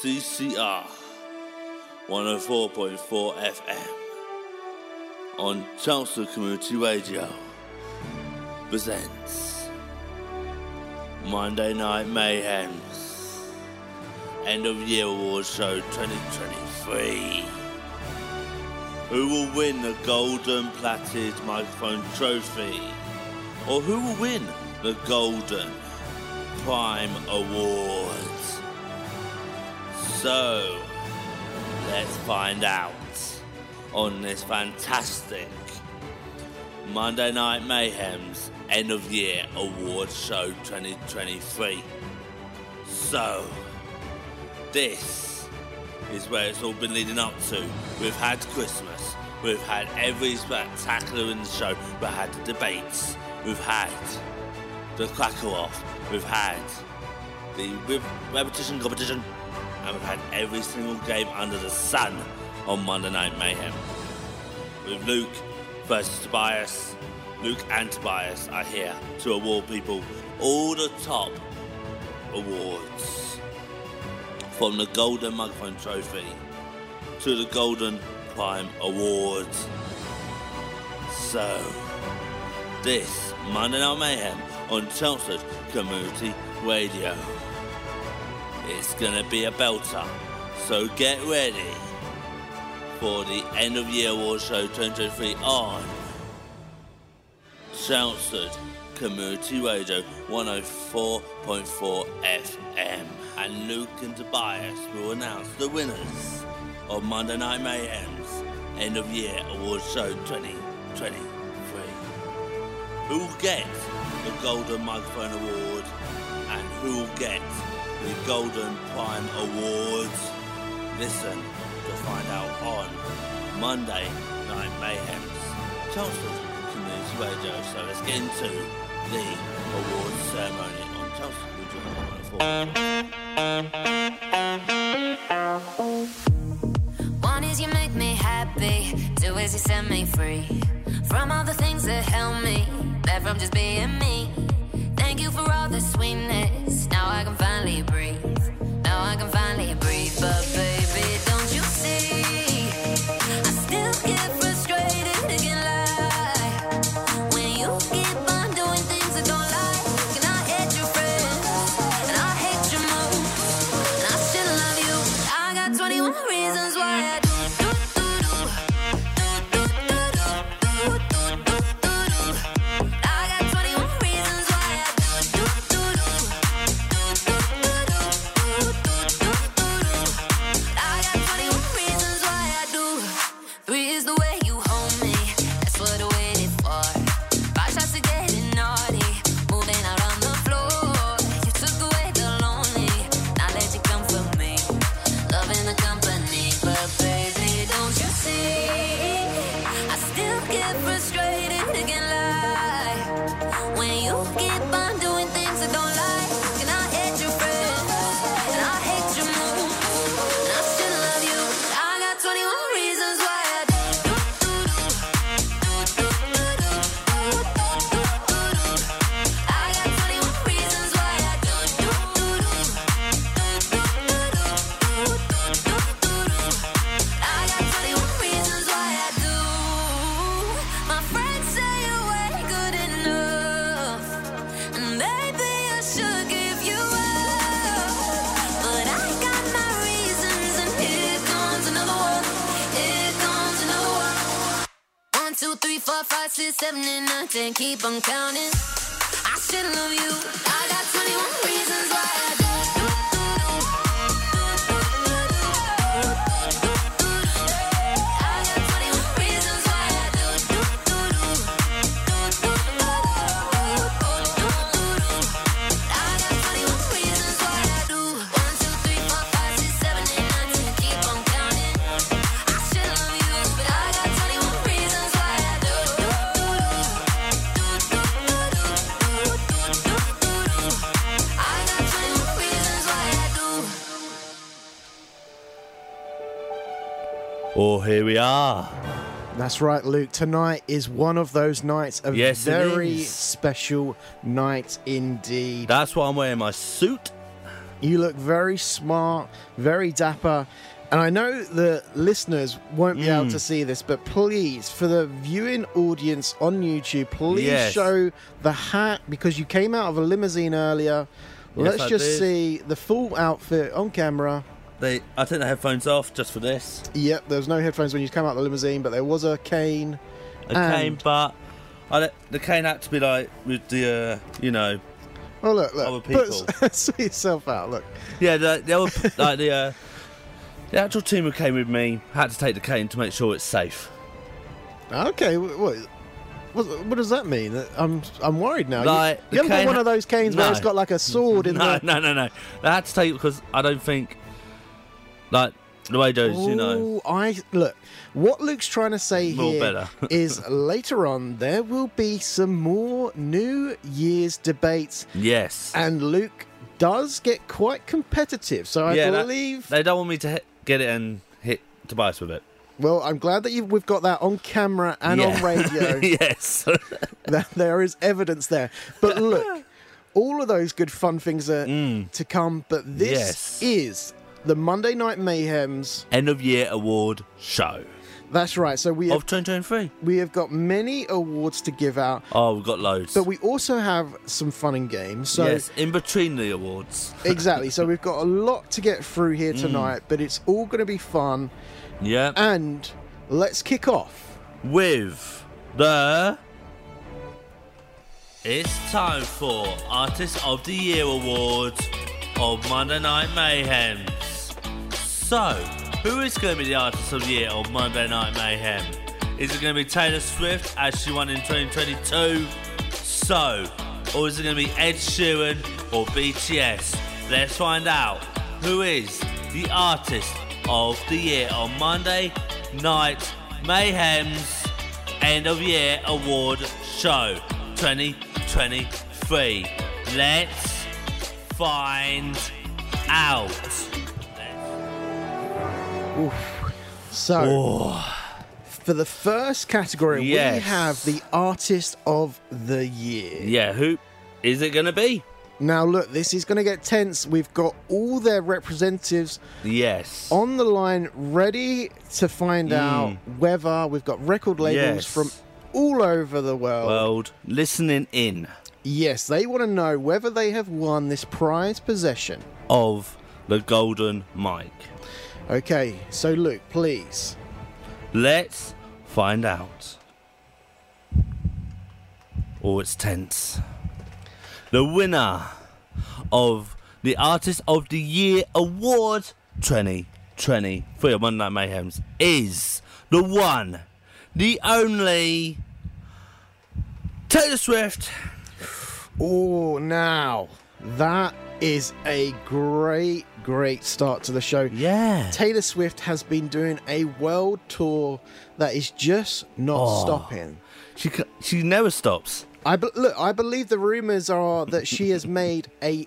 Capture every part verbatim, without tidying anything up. C C R one oh four point four F M on Chelmsford Community Radio presents Monday Night Mayhem's End of Year Award Show twenty twenty-three. Who will win the golden plated microphone trophy? Or who will win the golden Prime Awards? So, let's find out on this fantastic Monday Night Mayhem's End of Year Award Show twenty twenty-three. So, this is where it's all been leading up to. We've had Christmas, we've had every spectacular in the show, we've had the debates, we've had the cracker-off, we've had the repetition competition, and we've had every single game under the sun on Monday Night Mayhem. With Luke versus Tobias, Luke and Tobias are here to award people all the top awards. From the Golden Microphone Trophy to the Golden Prime Awards. So, this Monday Night Mayhem on Chelmsford Community Radio. It's gonna be a belter, so get ready for the End of Year Award Show twenty twenty-three on Chelmsford Community Radio one oh four point four F M. And Luke and Tobias will announce the winners of Monday Night Mayhem's End of Year Award Show twenty twenty-three. Who will get the Golden Microphone Award and who will get the Golden Prime Awards? Listen to find out on Monday Night Mayhem's Chelmsford Community Radio. So let's get into the awards ceremony on Chelmsford Community Radio. One is you make me happy, two is you set me free from all the things that help me, left from just being me. Thank you for all the sweetness. Now I can finally breathe. Now I can finally breathe. But baby, don't you see? I still get frustrated again, lie. When you keep on doing things I don't like, and I hate your friends, and I hate your moves, and I still love you. I got twenty-one reasons why I do. Seven and nine, ten, keep on counting. I still love you. I got twenty-one reasons why I do. Oh, here we are. That's right, Luke. Tonight is one of those nights, a yes, very special night indeed. That's why I'm wearing my suit. You look very smart, very dapper. And I know the listeners won't be mm. able to see this, but please, for the viewing audience on YouTube, please yes. show the hat, because you came out of a limousine earlier. Let's yes, just did. see the full outfit on camera. They, I took the headphones off just for this. Yep, there was no headphones when you came out of the limousine, but there was a cane. A cane, but I let, the cane had to be like with the, uh, you know, oh look, look, other people. Put, sort yourself out, look. Yeah, the, the other, like the. Uh, The actual team who came with me had to take the cane to make sure it's safe. Okay, what, what, what does that mean? I'm I'm worried now. Like, you haven't got one of those canes no. where it's got like a sword in no, there. No, no, no, no. They had to take it because I don't think, like, the way it goes, Ooh, you know. I look, what Luke's trying to say more here better. is later on there will be some more New Year's debates. Yes. And Luke does get quite competitive, so I yeah, believe... That, they don't want me to... hit Get it and hit Tobias with it. Well, I'm glad that you've, we've got that on camera and yeah. on radio. Yes. That there is evidence there. But look, all of those good fun things are mm. to come. But this yes. is the Monday Night Mayhem's End of Year Award Show. That's right. So we have, of twenty twenty-three. We have got many awards to give out. Oh, we've got loads. But we also have some fun and games. So yes, in between the awards. Exactly. So we've got a lot to get through here tonight, mm. but it's all going to be fun. Yeah. And let's kick off with the... It's time for Artist of the Year Awards of Monday Night Mayhems. So... who is going to be the Artist of the Year on Monday Night Mayhem? Is it going to be Taylor Swift, as she won in twenty twenty-two? So, or is it going to be Ed Sheeran or B T S? Let's find out who is the Artist of the Year on Monday Night Mayhem's End of Year Award Show twenty twenty-three. Let's find out. Oof. So, oh. for the first category, yes. we have the Artist of the Year. Yeah, who is it going to be? Now, look, this is going to get tense. We've got all their representatives yes. on the line, ready to find mm. out whether we've got record labels yes. from all over the world. World listening in. Yes, they want to know whether they have won this prized possession of the Golden Mic. Okay, so Luke, please. Let's find out. Oh, it's tense. The winner of the Artist of the Year Award twenty twenty-three of Monday Night Mayhem's is the one, the only Taylor Swift. Oh, now that is a great. Great start to the show. Yeah. Taylor Swift has been doing a world tour that is just not oh, stopping. She she never stops. I be, look, I believe the rumors are that she has made a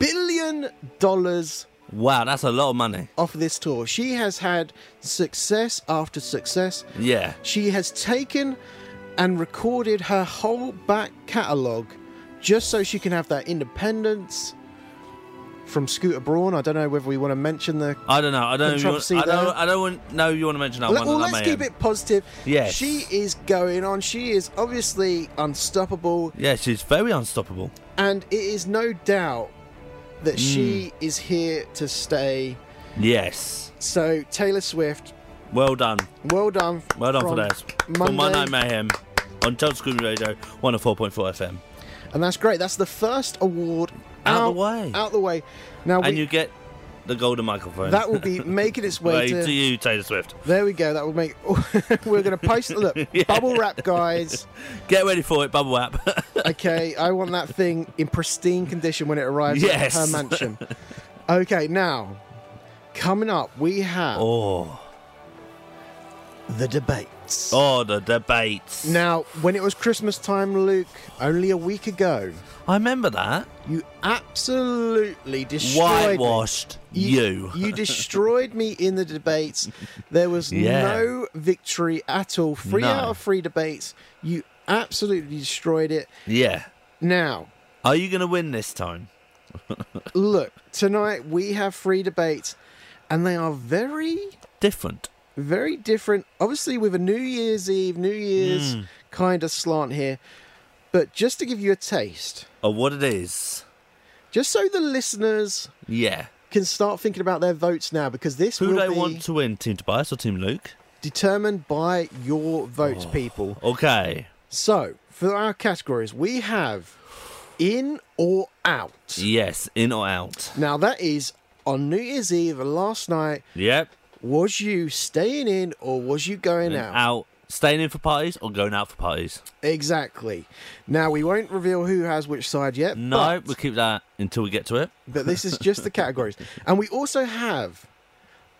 billion dollars. Wow, that's a lot of money. Off this tour. She has had success after success. Yeah. She has taken and recorded her whole back catalogue just so she can have that independence. From Scooter Braun, I don't know whether we want to mention the. I don't know. I don't. Want, I don't. I don't want, no, you want to mention that Let, one. Well, let's keep it positive. Yes. She is going on. She is obviously unstoppable. Yeah, she's very unstoppable. And it is no doubt that mm. she is here to stay. Yes. So Taylor Swift. Well done. Well done. Well done for this. Monday well, Night Mayhem on Chelsea Community Radio, one oh four point four F M. And that's great. That's the first award. Out, out the way. Out the way. Now we, and you get the golden microphone. That will be making its way to, to you, Taylor Swift. There we go. That will make... We're going to post... Look, yeah. bubble wrap, guys. Get ready for it, bubble wrap. Okay, I want that thing in pristine condition when it arrives yes. at her mansion. Okay, now, coming up, we have... Oh. The debates. Oh, the debates. Now, when it was Christmas time, Luke, only a week ago... I remember that. You absolutely destroyed Whitewashed me. you. You, you destroyed me in the debates. There was yeah. no victory at all. Three no. out of three debates. You absolutely destroyed it. Yeah. Now. Are you going to win this time? Look, tonight we have three debates, and they are very... different. Very different. Obviously, with a New Year's Eve, New Year's mm. kind of slant here. But just to give you a taste... of what it is. Just so the listeners... yeah. Can start thinking about their votes now, because this Who will Who do they want to win, Team Tobias or Team Luke? Determined by your votes, oh, people. Okay. So, for our categories, we have... in or out? Yes, in or out. Now, that is on New Year's Eve last night. Yep. Was you staying in or was you going out? Out. Staying in for parties or going out for parties? Exactly. Now, we won't reveal who has which side yet. No, but we'll keep that until we get to it. But this is just the categories. And we also have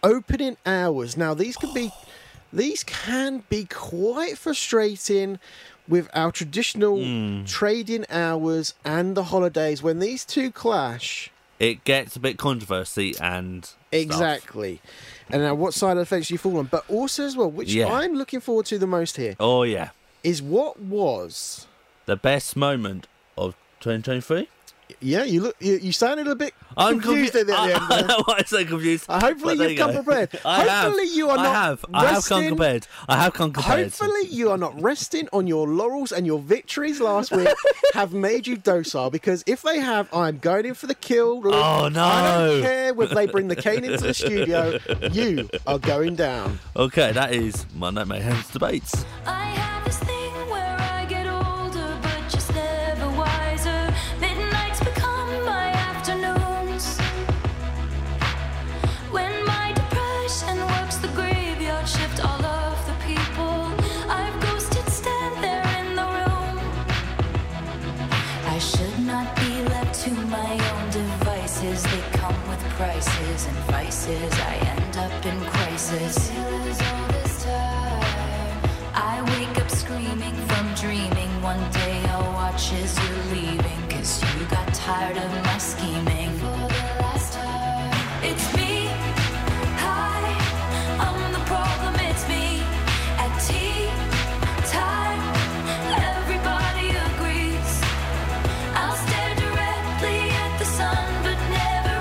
opening hours. Now, these can be, these can be quite frustrating with our traditional mm. trading hours and the holidays. When these two clash, it gets a bit controversy and exactly stuff. And now, what side of the fence you fall on, but also as well, which yeah. I'm looking forward to the most here, oh yeah, is what was the best moment of twenty twenty-three. Yeah, you look. You, you sounded a bit I'm confused at the end. I, I know why I'm so confused. Uh, hopefully you've you come go. prepared. I hopefully have, you are I not. Have. I have. Resting. I have come prepared. I have come prepared. Hopefully you are not resting on your laurels, and your victories last week have made you docile. Because if they have, I'm going in for the kill. Luke. Oh no! I don't care whether they bring the cane into the studio. You are going down. Okay, that is Monday Night Mayhem's debates. I have this thing. Prices and vices, I end up in crisis. All this time. I wake up screaming from dreaming. One day I'll watch as you're leaving, 'cause you got tired of my scheming. For the last time, it's me. Hi, I'm the problem, it's me. At tea time, everybody agrees. I'll stare directly at the sun, but never.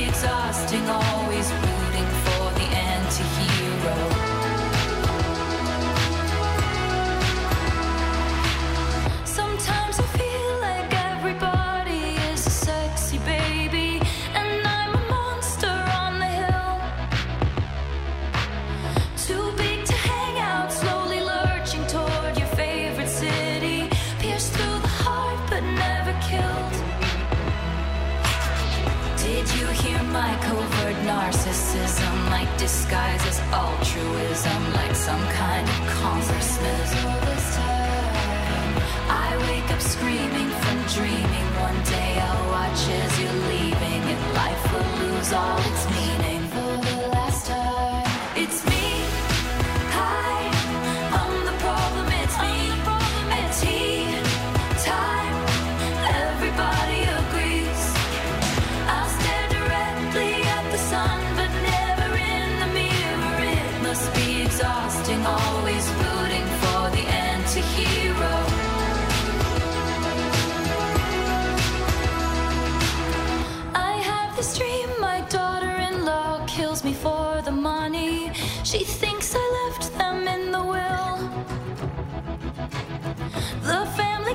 Exhausting, always rooting for the anti-hero. Sometimes I feel like everybody is a sexy baby, and I'm a monster on the hill. Too big to hang out, slowly lurching toward your favorite city. Pierced through the heart, but never killed. Did you hear my covert narcissism, like disguised as altruism, like some kind of consciousness? All this time, I wake up screaming from dreaming. One day I'll watch as you're leaving, and life will lose all its meaning. For the last time, it's me. Hi, I'm the problem, it's me. At tea time, everybody agrees. I'll stare directly at the sun, but never in the mirror. It must be exhausting, always rooting for the anti-hero. I have this dream, my daughter-in-law kills me for the money. She thinks I left them in the will. The family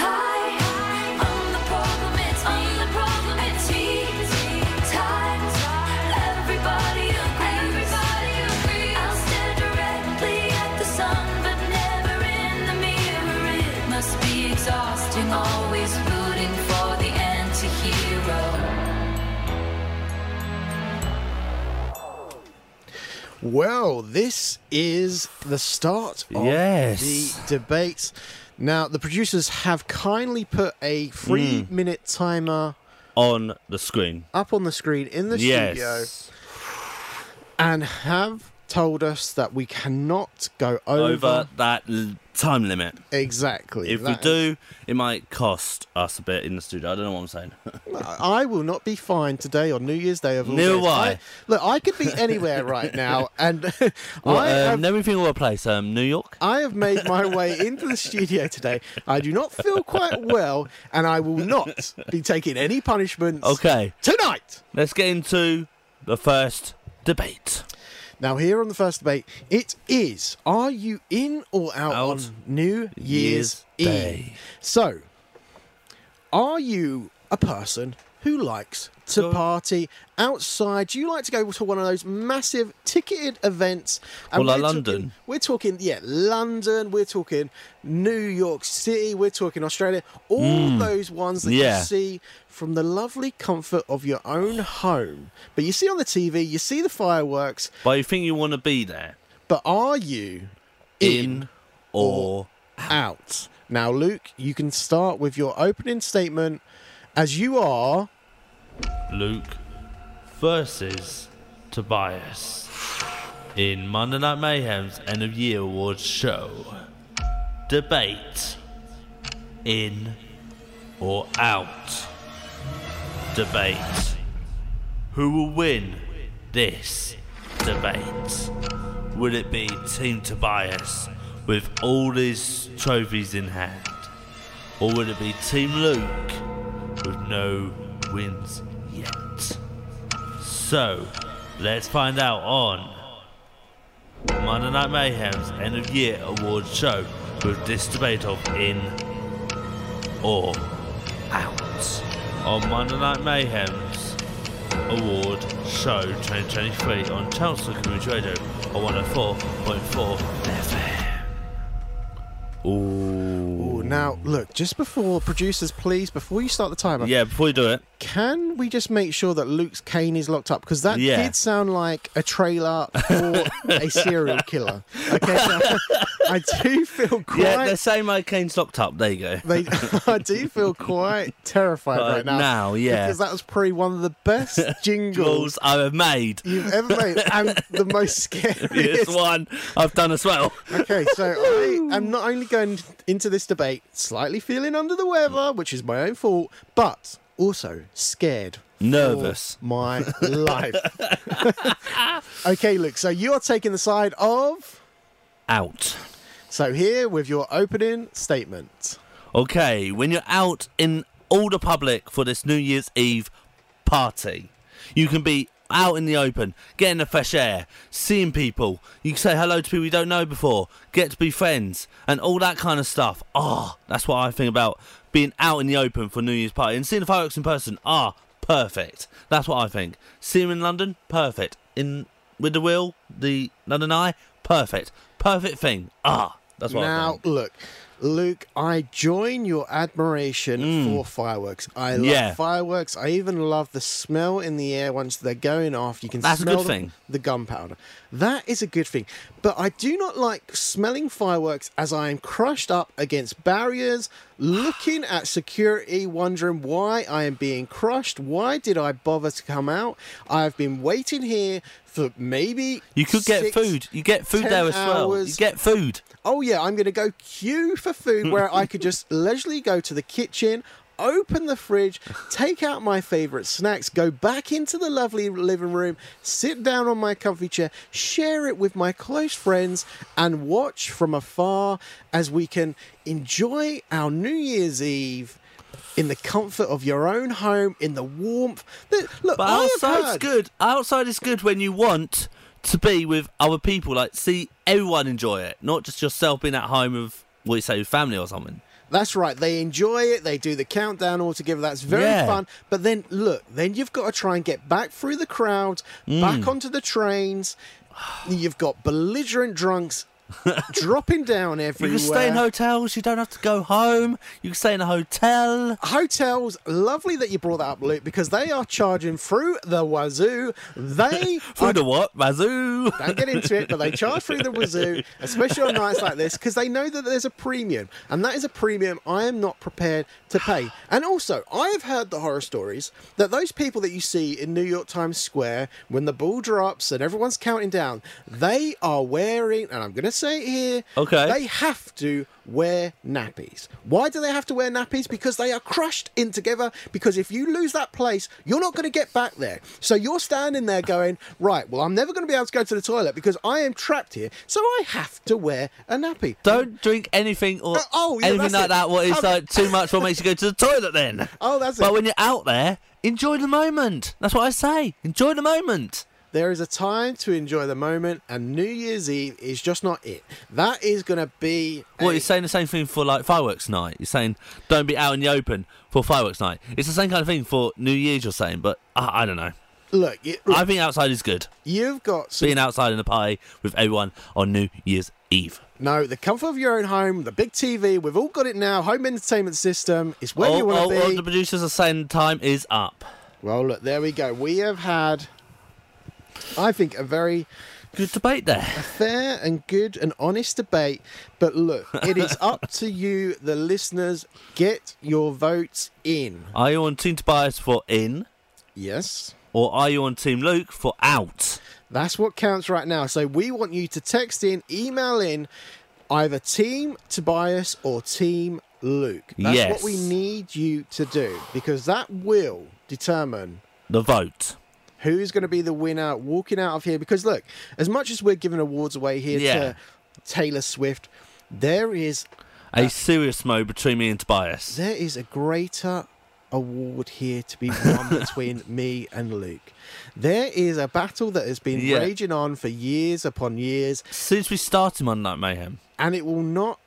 Hi. Exhausting, always rooting for the anti-hero. Well, this is the start of yes. the debates. Now, the producers have kindly put a three-minute mm. timer on the screen. Up on the screen in the yes. studio. And have told us that we cannot go over... over that l- time limit. Exactly. If we is... do, it might cost us a bit in the studio. I don't know what I'm saying. I will not be fined today on New Year's Day of all days. I, look, I could be anywhere right now. And well, I um, have... everything will place. Um, New York? I have made my way into the studio today. I do not feel quite well, and I will not be taking any punishments okay. tonight. Let's get into the first debate. Now, here on the first debate, it is, are you in or out, out on New Year's, Year's Day? Eve? So, are you a person who likes to so, party outside? Do you like to go to one of those massive ticketed events? And well, like London. Talking, we're talking, yeah, London, we're talking New York City, we're talking Australia. All mm, those ones that yeah. you see from the lovely comfort of your own home. But you see on the T V, you see the fireworks. But you think you want to be there. But are you in, in or out? out? Now, Luke, you can start with your opening statement as you are... Luke versus Tobias in Monday Night Mayhem's End of Year Awards show. Debate: in or out? Debate: who will win this debate? Will it be Team Tobias with all his trophies in hand? Or will it be Team Luke with no wins yet? So, let's find out on Monday Night Mayhem's End of Year Awards show with this debate of in or out on Monday Night Mayhem's Award Show twenty twenty-three on Chelmsford Community Radio on one oh four point four F M. Ooh. Ooh, now, look, just before, producers, please, before you start the timer... Yeah, before you do it. Can we just make sure that Luke's cane is locked up? Because that yeah. did sound like a trailer for a serial killer. Okay, now, I do feel quite... Yeah, they're saying my cane's locked up. There you go. They, I do feel quite terrified uh, right now. Now, yeah. Because that was probably one of the best jingles... I have made. You've ever made. And the most scariest... This one I've done as well. Okay, so I am not only going into this debate slightly feeling under the weather, which is my own fault, but also scared, nervous for my life. Okay, Luke, so you are taking the side of out. So here with your opening statement. Okay, when you're out in all the public for this New Year's Eve party, you can be out in the open, getting the fresh air, seeing people. You can say hello to people you don't know before, get to be friends, and all that kind of stuff. Oh, that's what I think about being out in the open for New Year's party. And seeing the fireworks in person, ah, perfect. That's what I think. See them in London, perfect. In with the wheel, the London Eye, perfect. Perfect thing. Ah, that's what now, I think. Now, look. Luke, I join your admiration mm. for fireworks. I love yeah. fireworks. I even love the smell in the air once they're going off. You can That's smell a good them, thing. the gunpowder. That is a good thing. But I do not like smelling fireworks as I am crushed up against barriers, looking at security, wondering why I am being crushed. Why did I bother to come out? I've been waiting here for maybe You could six, get food. You get food there as well. Hours. You get food. Oh, yeah, I'm going to go queue for food where I could just leisurely go to the kitchen, open the fridge, take out my favourite snacks, go back into the lovely living room, sit down on my comfy chair, share it with my close friends, and watch from afar as we can enjoy our New Year's Eve in the comfort of your own home, in the warmth. Look, but outside's good. Outside is good when you want to be with other people, like see everyone enjoy it, not just yourself being at home with what you say with family or something. That's right, they enjoy it, they do the countdown all together, that's very yeah. fun. But then look, then you've got to try and get back through the crowd, mm. back onto the trains. You've got belligerent drunks dropping down everywhere. You can stay in hotels. You don't have to go home. You can stay in a hotel. Hotels, lovely that you brought that up, Luke, because they are charging through the wazoo. They through are, the what? Wazoo. Don't get into it, but they charge through the wazoo, especially on nights like this, because they know that there's a premium, and that is a premium I am not prepared to pay. And also, I have heard the horror stories that those people that you see in New York Times Square when the ball drops and everyone's counting down, they are wearing, and I'm going to say it here, okay, they have to wear nappies. Why do they have to wear nappies? Because they are crushed in together, because if you lose that place, you're not going to get back there. So you're standing there going, right, well, I'm never going to be able to go to the toilet because I am trapped here, so I have to wear a nappy. Don't drink anything or uh, oh, yeah, anything like it. that. What is um, like too much? What makes you go to the toilet then? Oh, that's it. But when you're out there, enjoy the moment. That's what I say. Enjoy the moment. There is a time to enjoy the moment, and New Year's Eve is just not it. That is going to be... Well, a... you're saying the same thing for, like, fireworks night. You're saying don't be out in the open for fireworks night. It's the same kind of thing for New Year's, you're saying, but uh, I don't know. Look, you, look, I think outside is good. You've got... Some... Being outside in the party with everyone on New Year's Eve. No, the comfort of your own home, the big T V, we've all got it now, home entertainment system, it's where all, you want to be. All the producers are saying time is up. Well, look, there we go. We have had... I think a very good debate there. A fair and good and honest debate. But look, it is up to you, the listeners. Get your votes in. Are you on Team Tobias for in? Yes. Or are you on Team Luke for out? That's what counts right now. So we want you to text in, email in, either Team Tobias or Team Luke. That's yes. what we need you to do, because that will determine the vote. Who's going to be the winner walking out of here? Because, look, as much as we're giving awards away here yeah. to Taylor Swift, there is... A, a serious mode between me and Tobias. There is a greater award here to be won between me and Luke. There is a battle that has been yeah. raging on for years upon years. Since we started Monday Night Mayhem. And it will not...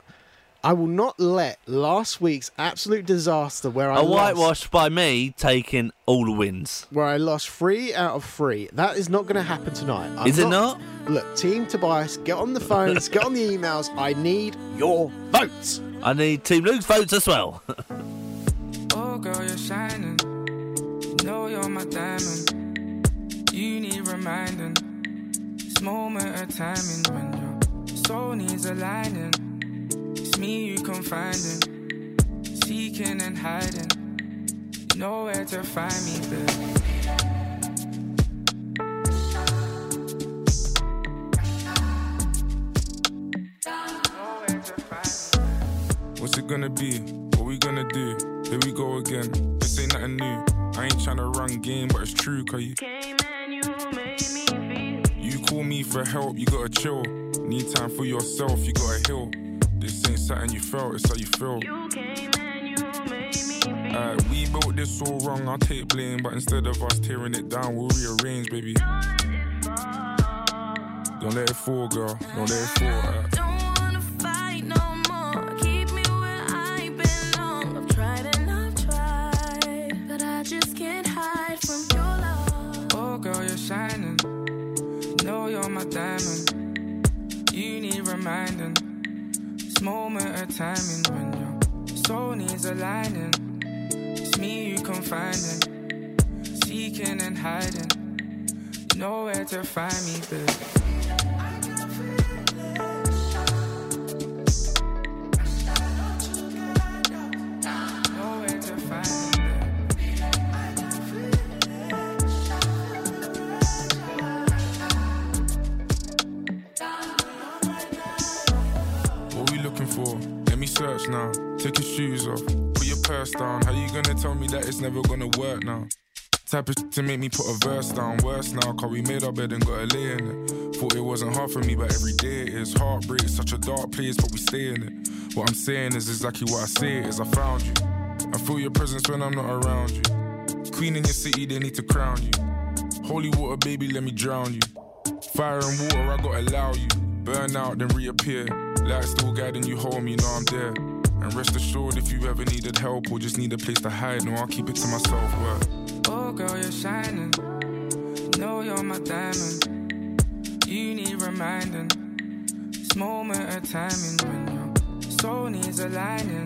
I will not let last week's absolute disaster where I A whitewash by me taking all the wins. Where I lost three out of three. That is not going to happen tonight. I'm is it not, not? Look, Team Tobias, get on the phones, get on the emails. I need your votes. I need Team Luke's votes as well. Oh, girl, you're shining. You know you're my diamond. You need reminding. This moment of timing when your soul needs aligning. Me you can find it, seeking and hiding, you know where to find me, babe. What's it gonna be? What we gonna do? Here we go again. This ain't nothing new. I ain't tryna run game, but it's true, cause you came and you made me feel. You call me for help, you gotta chill. Need time for yourself, you gotta heal. This ain't something you felt, it's how you feel. You came and you made me feel. Uh, we built this all wrong, I'll take blame. But instead of us tearing it down, we'll rearrange, baby. Don't let it fall. Don't let it fall, girl. Don't let it fall. Uh. Don't wanna fight no more. Keep me where I belong. I've tried and I've tried, but I just can't hide from your love. Oh, girl, you're shining. You know you're my diamond. You need reminding. Moment of timing when your soul needs aligning. It's me you can find it, seeking and hiding. You know where to find me, babe. Now, take your shoes off, put your purse down. How you gonna tell me that it's never gonna work now? Type of shit to make me put a verse down. Worse now, cause we made our bed and got a lay in it. Thought it wasn't hard for me, but every day it is. Heartbreak, such a dark place, but we stay in it. What I'm saying is exactly what I say is I found you. I feel your presence when I'm not around you. Queen in your city, they need to crown you. Holy water, baby, let me drown you. Fire and water, I gotta allow you. Burn out, then reappear. Light still guiding you home, you know I'm there. And rest assured, if you ever needed help or just need a place to hide, no, I'll keep it to myself, work. Oh, girl, you're shining. You know you're my diamond. You need reminding. This this moment of timing when your soul needs aligning.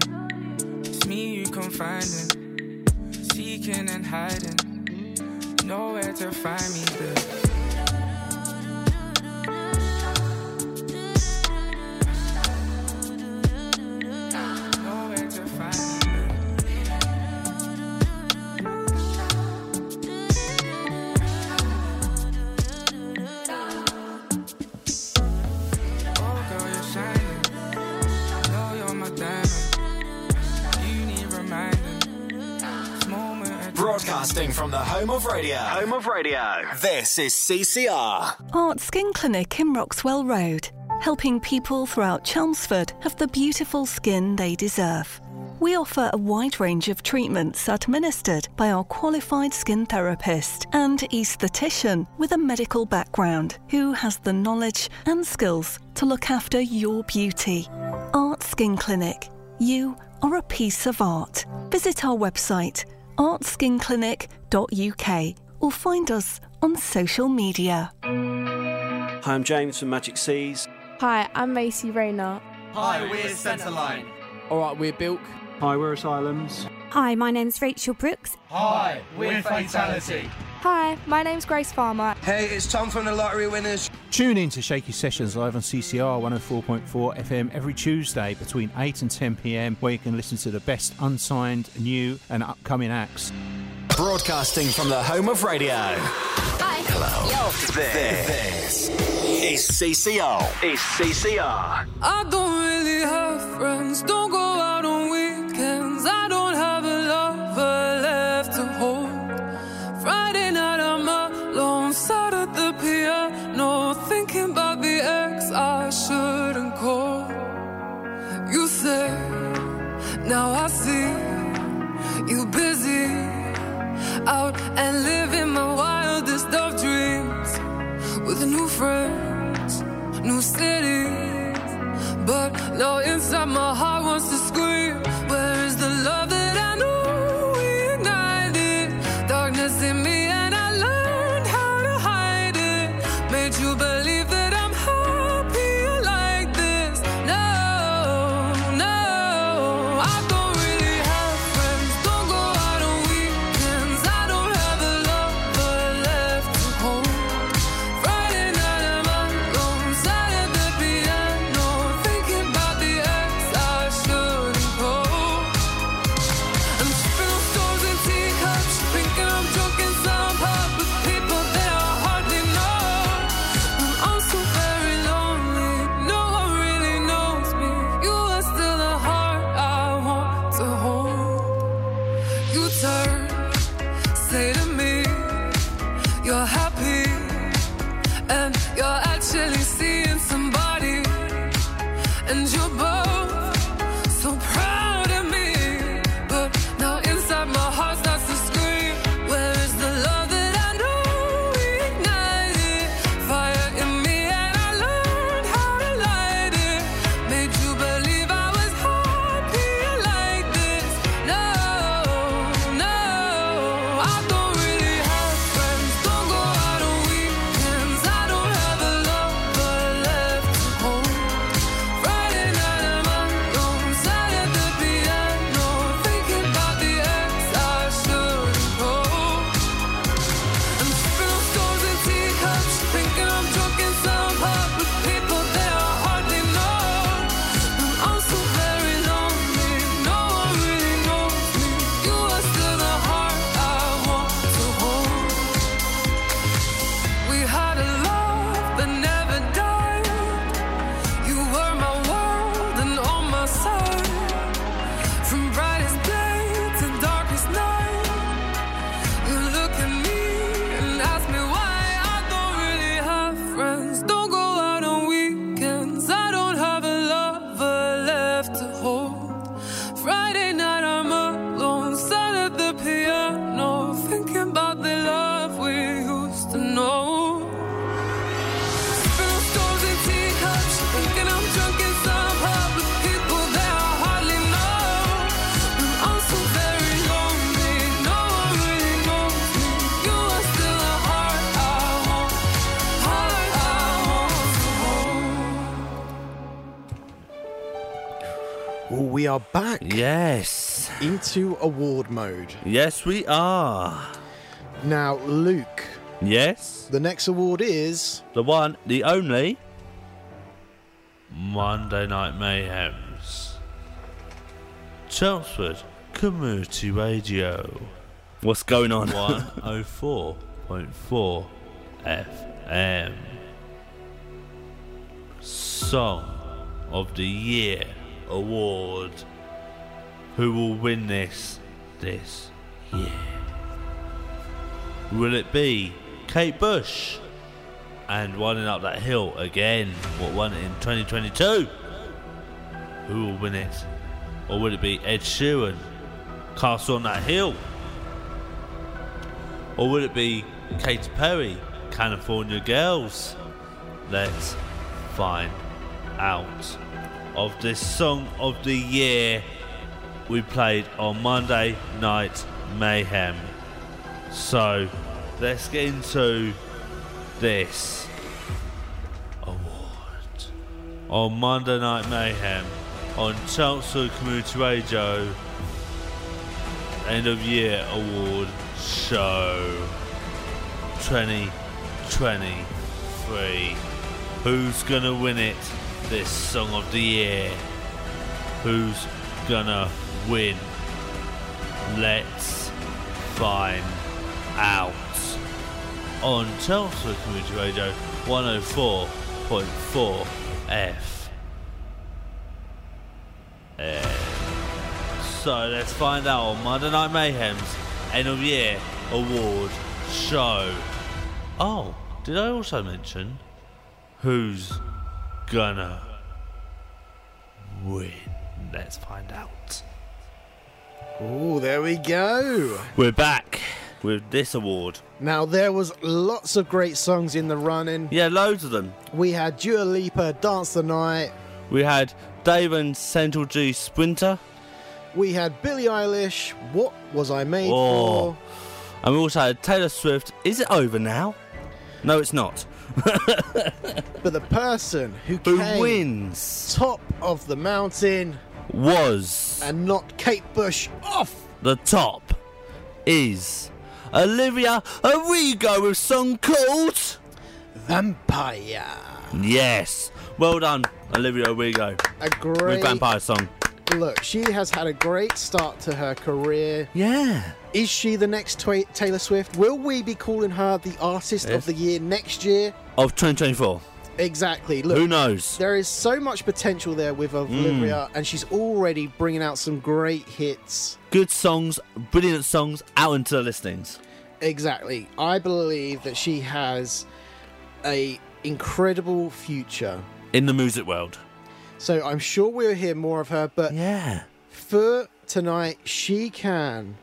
It's me you confiding, seeking and hiding, nowhere to find me, babe. From the home of radio. Home of radio. This is C C R. Art Skin Clinic in Roxwell Road, helping people throughout Chelmsford have the beautiful skin they deserve. We offer a wide range of treatments administered by our qualified skin therapist and aesthetician with a medical background who has the knowledge and skills to look after your beauty. Art Skin Clinic. You are a piece of art. Visit our website art skin clinic dot u k or find us on social media. Hi, I'm James from Magic Seas. Hi, I'm Macy Rayner. Hi, we're Centreline. Alright, we're Bilk. Hi, we're Asylums. Hi, my name's Rachel Brooks. Hi, we're Fatality. Hi, my name's Grace Farmer. Hey, it's Tom from the Lottery Winners. Tune in to Shaky Sessions live on C C R one oh four point four F M every Tuesday between eight and ten p m, where you can listen to the best unsigned, new and upcoming acts. Broadcasting from the home of radio. Hi. Hello. Yo. This, this is C C R. It's C C R. I don't really have friends, don't go out on weekends. I don't have a lover left to hold. Friday night I'm alone, sat at the piano, thinking about the ex I shouldn't call. You say, now I see, you busy, out and living my wildest of dreams, with new friends, new cities, but now inside my heart wants to scream, where is the love that in me, and I learned how to hide it. Made you believe that I'm happy like this. No, no, I don't really have friends. Don't go out on weekends. I don't have a lover left to hold. Friday night I'm alone, sat at the piano, thinking about the ex I shouldn't call. I'm sipping on stones and teacups, thinking I'm Well, we are back. Yes. Into award mode. Yes, we are. Now, Luke. Yes? The next award is... The one, the only... Monday Night Mayhem's Chelmsford Community Radio. What's going on? one oh four point four F M. Song of the Year award. Who will win this this year? Will it be Kate Bush? And running up that hill again. What won it in twenty twenty-two? Who will win it? Or will it be Ed Sheeran? Castle on that hill. Or will it be Katy Perry? California Girls. Let's find out. Of this song of the year we played on Monday Night Mayhem. So let's get into this award on Monday Night Mayhem on Chelmsford Community Radio End of Year Award Show twenty twenty-three. Who's gonna win it this song of the year? Who's gonna win? Let's find out on Chelmsford Community Radio one oh four point four F. So let's find out on Monday Night Mayhem's End of Year Award Show. Oh, did I also mention who's gonna win? Let's find out. Oh, there we go. We're back with this award. Now, there was lots of great songs in the running. Yeah, loads of them. We had Dua Lipa, Dance the Night. We had Dave and Central Cee, Sprinter. We had Billie Eilish, What Was I Made oh. For? And we also had Taylor Swift, Is It Over Now? No, it's not. But the person who, who came wins top of the mountain was, and knocked Kate Bush off the top, is Olivia Rodrigo with a song called Vampire. Yes. Well done, Olivia Rodrigo. A great vampire song. Look, she has had a great start to her career. Yeah. Is she the next tw- Taylor Swift? Will we be calling her the Artist yes. of the Year next year? Of twenty twenty-four. Exactly. Look, who knows? There is so much potential there with Olivia, mm. and she's already bringing out some great hits. Good songs, brilliant songs, out into the listings. Exactly. I believe that she has an incredible future. In the music world. So I'm sure we'll hear more of her, but yeah. for tonight, she can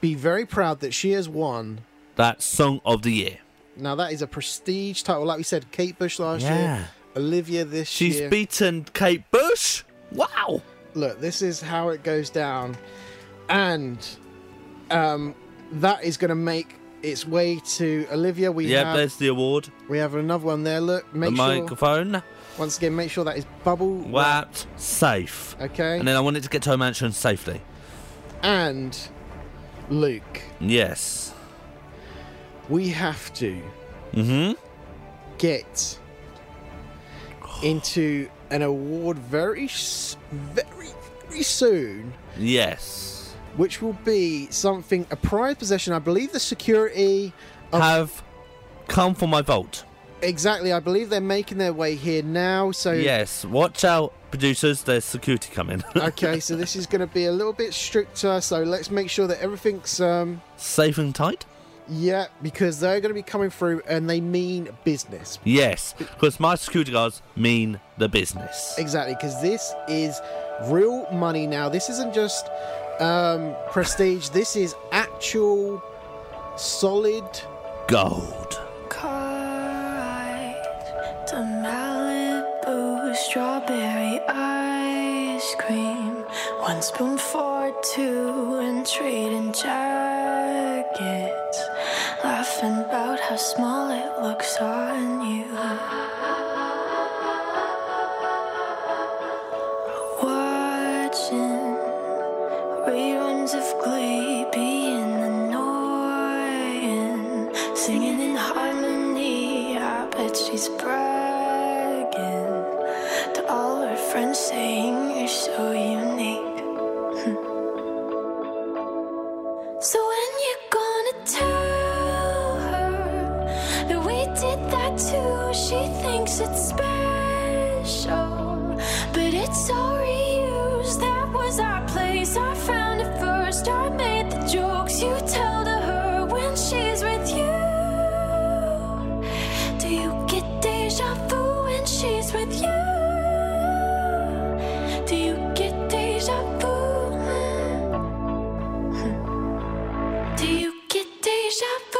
be very proud that she has won that Song of the Year. Now, that is a prestige title. Like we said, Kate Bush last yeah. year, Olivia this She's year. She's beaten Kate Bush? Wow! Look, this is how it goes down. And um, that is going to make its way to Olivia. We yeah, have, there's the award. We have another one there. Look, make the sure... The microphone. Once again, make sure that is bubble wrapped. Wrapped safe. Okay. And then I want it to get to her mansion safely. And, Luke. Yes. We have to mm-hmm. get into an award very, very, very soon. Yes. Which will be something, a prized possession. I believe the security... Of- have come for my vault. Exactly. I believe they're making their way here now. So yes, watch out, producers. There's security coming. Okay, so this is going to be a little bit stricter. So let's make sure that everything's um safe and tight. Yeah, because they're going to be coming through and they mean business. Yes, because my security guards mean the business. Exactly, because this is real money now. This isn't just um prestige. This is actual solid gold. A Malibu strawberry ice cream, one spoon for two, and trading jackets, laughing about how small it looks on you. Watch she's bragging to all her friends, saying you're so unique. So when you gonna tell her that we did that too? She thinks it's special, but it's all reused. That was our place, I found it first. I made the jokes you tell to her when she's with you. Do you get deja vu when she's with you? Do you get deja vu? Do you get deja vu?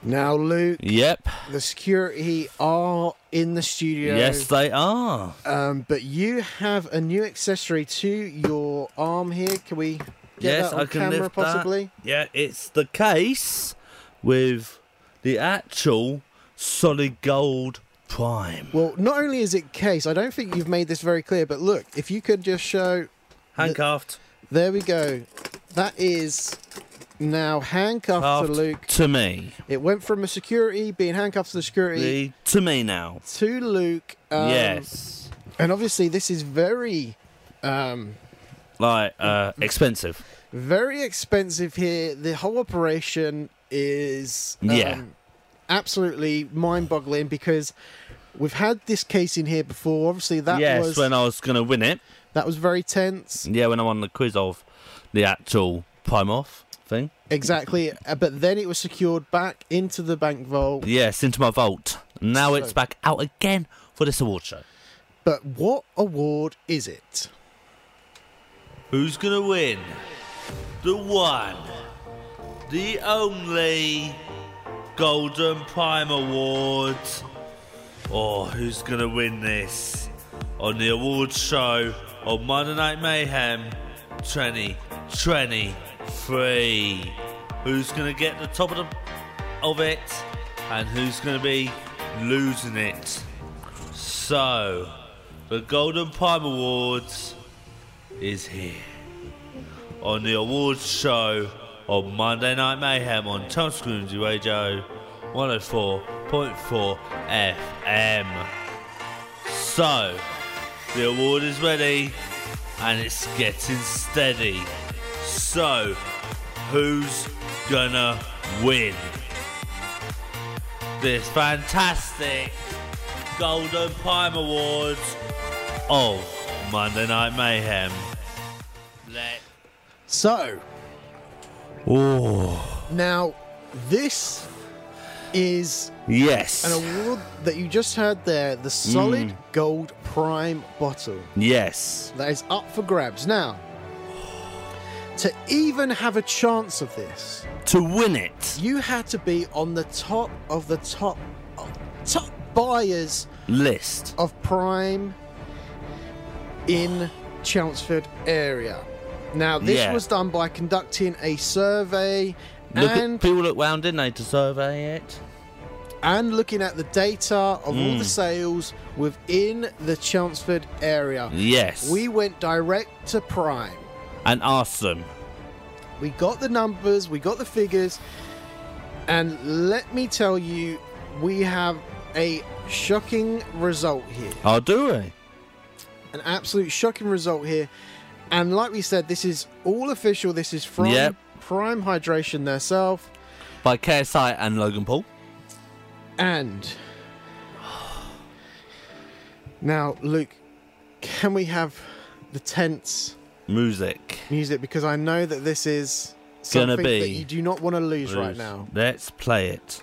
Now, Luke. Yep. The security are in the studio. Yes, they are. Um, but you have a new accessory to your arm here. Can we get yes, that on I can camera, lift possibly? That. Yeah, it's the case with the actual solid gold Prime. Well, not only is it case, I don't think you've made this very clear, but look, if you could just show... Handcuffed. The, there we go. That is... Now handcuffed Cuffed to Luke. To me. It went from a security, being handcuffed to the security. The, to me now. To Luke. Um, yes. And obviously this is very... Um, like, uh, expensive. Very expensive here. The whole operation is... Um, yeah. Absolutely mind-boggling because we've had this case in here before. Obviously that yes, was... Yes, when I was going to win it. That was very tense. Yeah, when I won the quiz of the actual Prime Off thing. Exactly, uh, but then it was secured back into the bank vault. Yes, into my vault. Now so, it's back out again for this award show. But what award is it? Who's going to win? The one, the only Golden Prime Award. Or oh, who's going to win this on the award show on Monday Night Mayhem twenty twenty? Free. Who's going to get the top of, the, of it and who's going to be losing it? So, the Golden Prime Awards is here on the awards show on Monday Night Mayhem on Chelmsford Community Radio one oh four point four F M. So, the award is ready and it's getting steady. So, who's gonna win this fantastic Golden Prime Awards of Monday Night Mayhem. Let. So. Oh. Now, this is yes an award that you just heard there, the solid mm. gold Prime bottle. Yes. That is up for grabs. Now, to even have a chance of this, to win it, you had to be on the top of the top, top buyers list of Prime in Chelmsford area. Now, this yeah. was done by conducting a survey. Look and at, people looked round, didn't they, to survey it? And looking at the data of mm. all the sales within the Chelmsford area. Yes. We went direct to Prime. And asked them. We got the numbers, we got the figures, and let me tell you, we have a shocking result here. Oh, do we? An absolute shocking result here. And like we said, this is all official. This is from yep. Prime Hydration themselves. By K S I and Logan Paul. And now, Luke, can we have the tense music? Music, because I know that this is something Gonna be. that you do not want to lose, lose right now. Let's play it.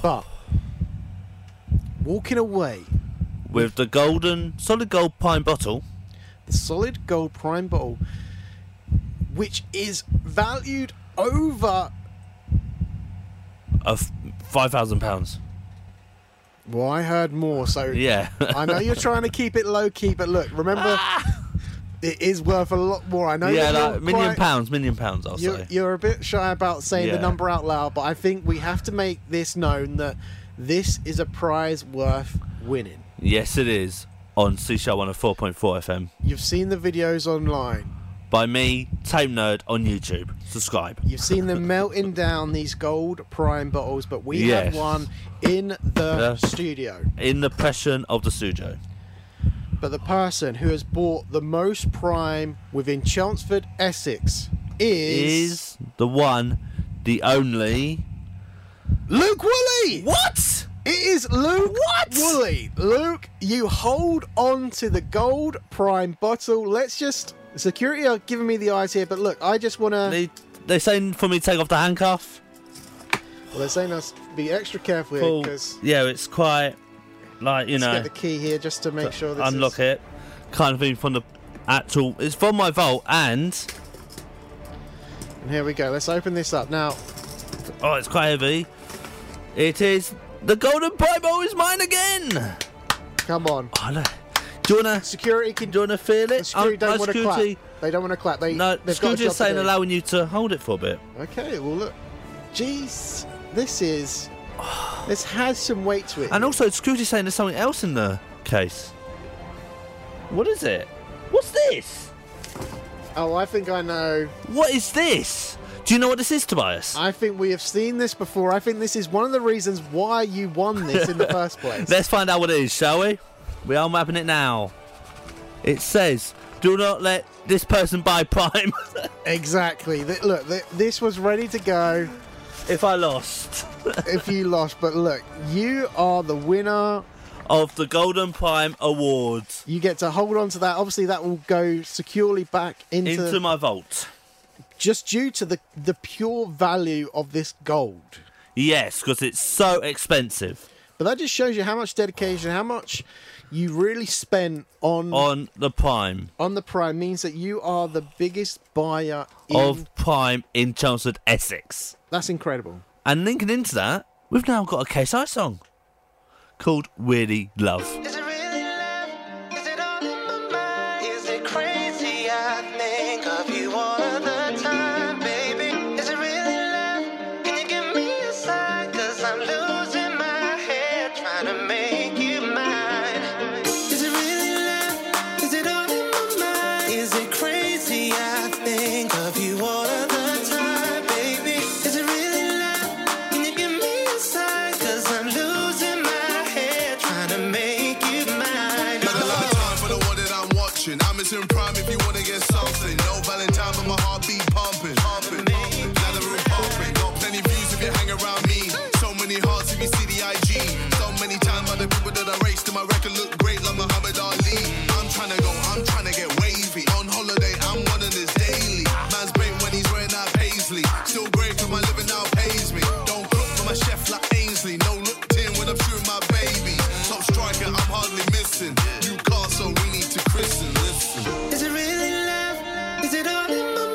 But walking away with the golden solid gold Prime bottle, the solid gold Prime bottle, which is valued over of five thousand pounds. Well, I heard more, so yeah. I know you're trying to keep it low key, but look, remember, ah! it is worth a lot more. I know. Yeah, that like million quite, pounds, million pounds. I'll you're, say you're a bit shy about saying yeah. the number out loud, but I think we have to make this known that this is a prize worth winning. Yes, it is, on C C R one oh four point four F M. You've seen the videos online. By me, Tame Nerd, on YouTube. Subscribe. You've seen them melting down these gold Prime bottles, but we yes. have one in the, the studio. In the pressure of the studio. But the person who has bought the most Prime within Chelmsford, Essex, is... Is the one, the only... Luke Woolley! What?! It is Luke what? Woolley. Luke, you hold on to the gold Prime bottle. Let's just... Security are giving me the eyes here, but look, I just want to... They, they're saying for me to take off the handcuff. Well, they're saying us be extra careful cool. here, because... Yeah, it's quite, like, you let's know... Let's get the key here just to make sure this unlock is... it. Kind of thing from the actual... It's from my vault, and... And here we go. Let's open this up now. Oh, it's quite heavy. It is... The golden Primo is mine again! Come on. Oh, no. Do you want to... Security can... Do you want to feel it? Security um, don't want to clap. They don't want to clap. They, no, Scooter's saying allowing you to hold it for a bit. Okay, well, look. Jeez. This is... This has some weight to it. And also, Scooter's saying there's something else in the case. What is it? What's this? Oh, I think I know. What is this? Do you know what this is, Tobias? I think we have seen this before. I think this is one of the reasons why you won this in the first place. Let's find out what it is, shall we? We are mapping it now. It says, do not let this person buy Prime. Exactly. Look, this was ready to go. If I lost. If you lost. But look, you are the winner of the Golden Prime Awards. You get to hold on to that. Obviously, that will go securely back into... Into my vault. Just due to the the pure value of this gold. Yes, because it's so expensive. But that just shows you how much dedication, how much you really spend on... On the Prime. On the Prime means that you are the biggest buyer in... Of Prime in Chelmsford, Essex. That's incredible. And linking into that, we've now got a K S I song called Really Love. Is it really love? Is it all in my mind? Is it crazy I think of you all of the... So many times by the people that I race till my record look great like Muhammad Ali. I'm trying to go, I'm trying to get wavy. On holiday, I'm one of this daily. Man's great when he's wearing out paisley. Still great for my living now pays me. Don't cook for my chef like Ainsley. No look tin when I'm shooting my baby. Top striker, I'm hardly missing. You car, so we need to christen. Listen. Is it really love? Is it all in my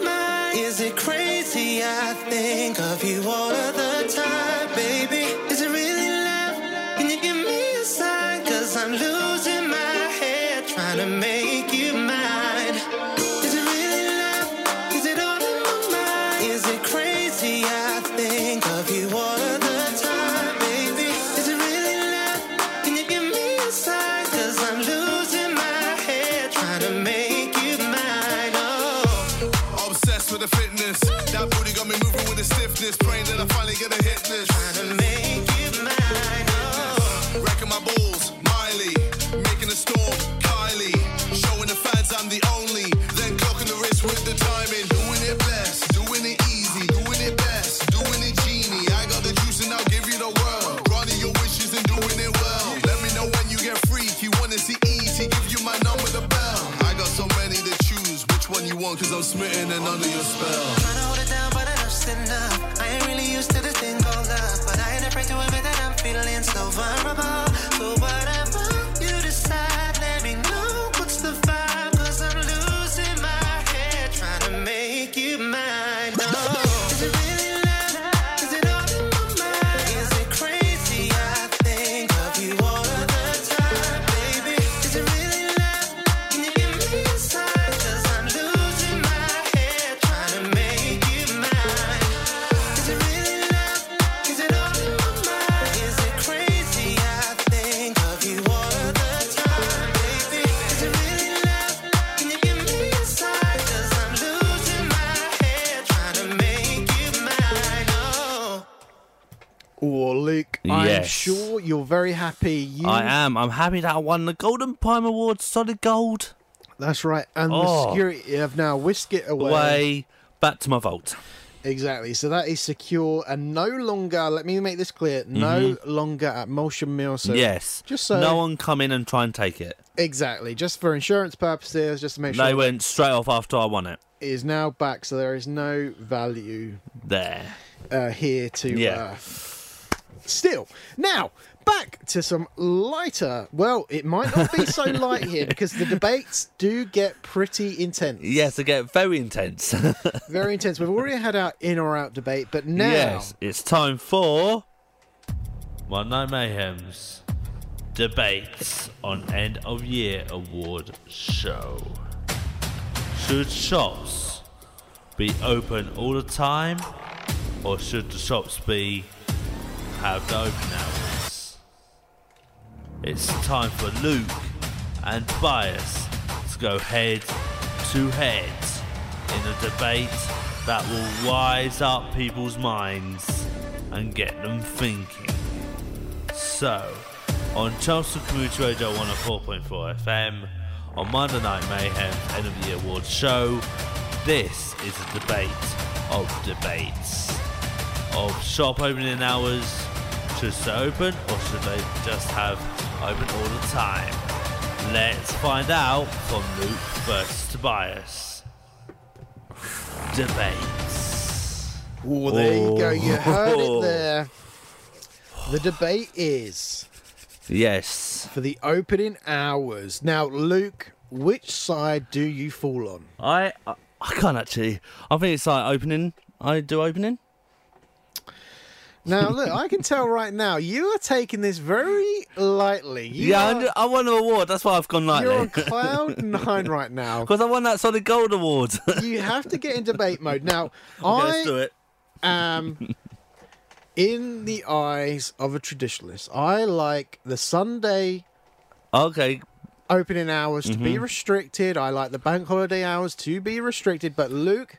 mind? Is it crazy? I think of you all of the time, baby. Is it really love? Can you give me a sign? 'Cause I'm losing my head trying to make you mine. Is it really love? Is it all in my mind? Is it crazy? I think of you all of the time, baby. Is it really love? Can you give me a sign? 'Cause I'm losing my head trying to make you mine. Oh, obsessed with the fitness. That booty got me moving with the stiffness. Praying that I finally get a hit list. Trying to make you mine, oh. Racking my balls, Miley. Making a storm, Kylie. Showing the fans I'm the only. Then clocking the wrist with the timing. Doing it blessed, doing it easy. Doing it best, doing it genie. I got the juice and I'll give you the world. Running your wishes and doing it well. Let me know when you get free. If you wanna see easy, give you my number, the bell. I got so many to choose. Which one you want? 'Cause I'm smitten and under your spell. Trying to hold it down, but enough's enough. I ain't really used to this thing called love, but I ain't afraid to admit that I'm feeling so vulnerable. So whatever you decide, let me know what's the vibe, 'cause I'm losing my head trying to make you mine. Oh. Is it really love? Is it all in my mind? Is it crazy? I think of you all of the time, baby. Is it really love? Can you give me a sign? 'Cause I'm losing my head trying to make you mine. Is it really love? Is it all in my mind? Is it crazy? I think of you all of the time, baby. Is it really love? Can you give me a sign? 'Cause I'm losing my head trying to make you mine. Oh. Oh, Luke, I'm Yes. sure you're very happy. You, I am. I'm happy that I won the Golden Prime Award, solid gold. That's right. And the Oh. security have now whisked it away. Way back to my vault. Exactly. So that is secure and no longer, let me make this clear, no longer at Molson Mill. So Yes. Just so. No one come in and try and take it. Exactly. Just for insurance purposes, just to make sure They it went straight off after I won it. is now back. So there is no value There. uh, here to Yeah. uh, still. Now, back to some lighter. Well, it might not be so light here because the debates do get pretty intense. Yes, they get very intense. Very intense. We've already had our in or out debate, but now Yes, it's time for Monday Night Mayhem's debates on end of year award show. Should shops be open all the time, or should the shops be have the open hours? It's time for Luke and Tobias to go head to head in a debate that will wise up people's minds and get them thinking. So, on Chelmsford Community Radio one oh four point four F M, on Monday Night Mayhem's End of the Year Awards show, this is a debate of debates of shop opening hours. Should they open, or should they just have open all the time? Let's find out from Luke versus Tobias. Debates. Oh, there you go. You heard it there. The debate is Yes. for the opening hours. Now, Luke, which side do you fall on? I I, I can't actually. I think it's like opening. I do opening. Now, look, I can tell right now you are taking this very lightly. You yeah, I, are- kn- I won an award. That's why I've gone lightly. You're on cloud nine right now. Because I won that solid gold award. You have to get in debate mode. Now, Okay, let's do I it. am in the eyes of a traditionalist. I like the Sunday Okay. opening hours to be restricted. I like the bank holiday hours to be restricted. But Luke,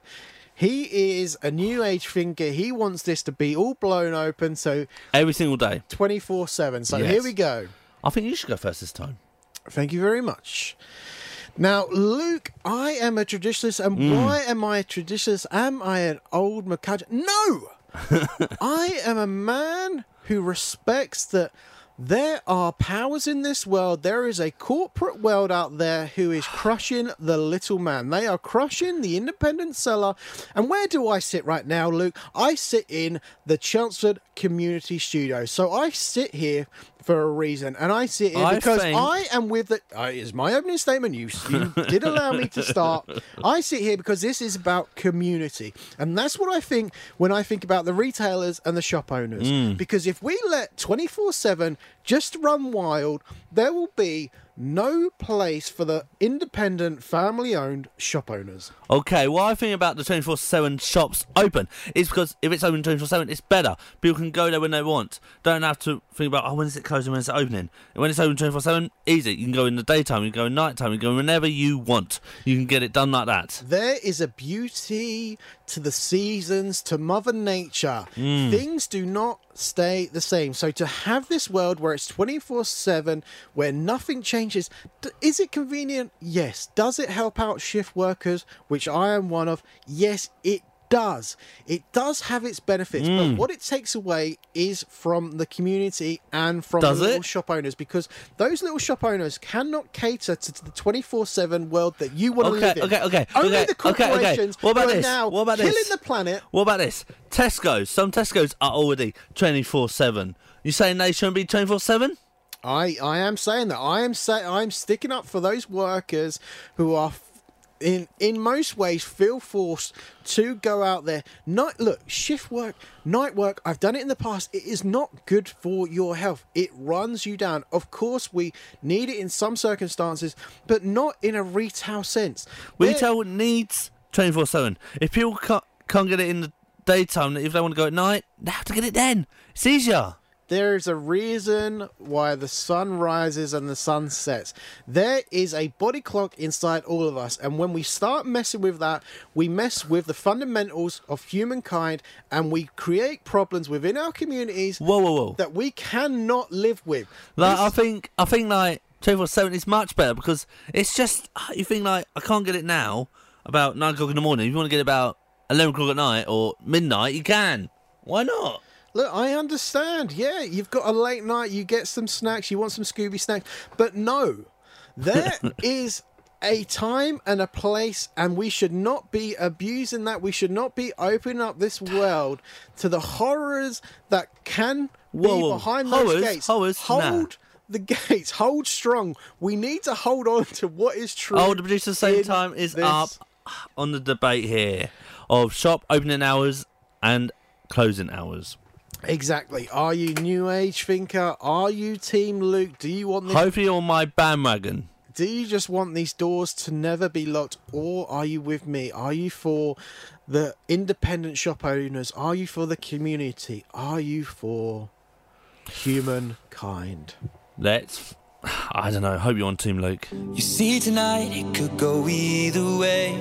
he is a new age thinker. He wants this to be all blown open, so Every single day. twenty-four seven. So Yes. here we go. I think you should go first this time. Thank you very much. Now, Luke, I am a traditionalist, and why am I a traditionalist? Am I an old MacAdam? No! I am a man who respects that There are powers in this world. There is a corporate world out there who is crushing the little man. They are crushing the independent seller. And where do I sit right now, Luke? I sit in the Chelmsford Community Studio. So I sit here for a reason. And I sit here I because think... I am with the... Uh, is my opening statement. You, you did allow me to start. I sit here because this is about community. And that's what I think when I think about the retailers and the shop owners. Mm. Because if we let twenty-four seven... just run wild, there will be no place for the independent, family-owned shop owners. Okay, well, I think about the twenty-four seven shops open. It's because if it's open twenty-four seven, it's better. People can go there when they want. Don't have to think about, oh, when is it closing, when is it opening? And when it's open twenty-four seven, easy. You can go in the daytime, you can go in nighttime, you can go whenever you want. You can get it done like that. There is a beauty to the seasons, to Mother Nature. Mm. Things do not stay the same. So to have this world where it's twenty-four seven, where nothing changes, is it convenient? Yes. Does it help out shift workers, which I am one of? Yes, it does. It does have its benefits, mm. but what it takes away is from the community and from does the little it? shop owners, because those little shop owners cannot cater to the twenty-four seven world that you want to okay, live in. Okay, okay, Only okay, the corporations okay, okay. What about are this? now what about killing this? the planet. What about this? Tesco's. Some Tesco's are already twenty-four seven. You saying they shouldn't be twenty-four seven? I, I am saying that. I am say, I'm sticking up for those workers who are... In in most ways, feel forced to go out there. Night, look, shift work, night work, I've done it in the past. It is not good for your health. It runs you down. Of course, we need it in some circumstances, but not in a retail sense. Retail They're... needs twenty-four seven. If people can't, can't get it in the daytime, if they want to go at night, they have to get it then. It's easier. There is a reason why the sun rises and the sun sets. There is a body clock inside all of us. And when we start messing with that, we mess with the fundamentals of humankind and we create problems within our communities whoa, whoa, whoa. that we cannot live with. Like, this... I think, I think like twenty-four seven is much better because it's just, you think like, I can't get it now about nine o'clock in the morning. If you want to get it about eleven o'clock at night or midnight, you can. Why not? Look, I understand. Yeah, you've got a late night, you get some snacks, you want some Scooby snacks. But no, there is a time and a place, and we should not be abusing that. We should not be opening up this world to the horrors that can whoa, be whoa. behind horrors, those gates. Horrors, Hold nah. the gates. Hold strong. We need to hold on to what is true. Oh, the producer's same time is this. up on the debate here of shop opening hours and closing hours. Exactly. Are you new age thinker? Are you team Luke? Do you want this? Hopefully on my bandwagon. Do you just want these doors to never be locked, or are you with me? Are you for the independent shop owners? Are you for the community? Are you for humankind? Let's... I don't know. Hope you're on team Luke. You see tonight it could go either way.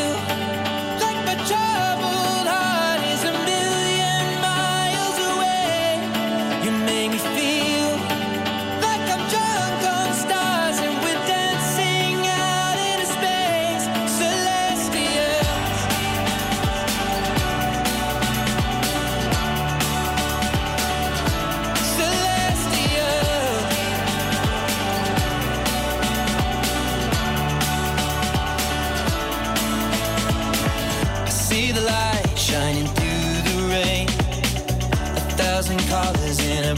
like my child. Colors in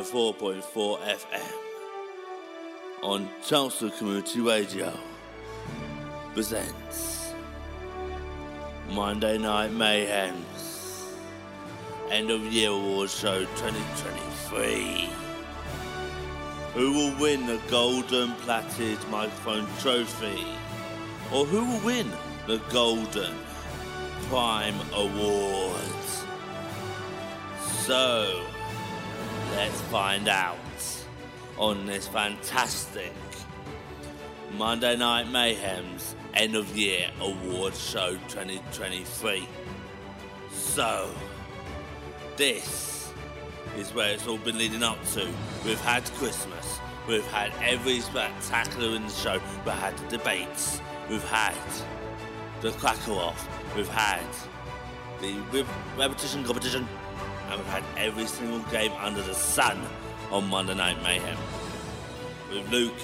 four point four F M on Chelmsford Community Radio presents Monday Night Mayhem's End of Year Awards Show twenty twenty-three. Who will win the golden plated microphone trophy? Or who will win the golden Prime Awards? So let's find out on this fantastic Monday Night Mayhem's End of Year Awards Show twenty twenty-three. So, this is where it's all been leading up to. We've had Christmas, we've had every spectacular in the show, we've had the debates, we've had the cracker-off, we've had the repetition competition, and we've had every single game under the sun on Monday Night Mayhem. With Luke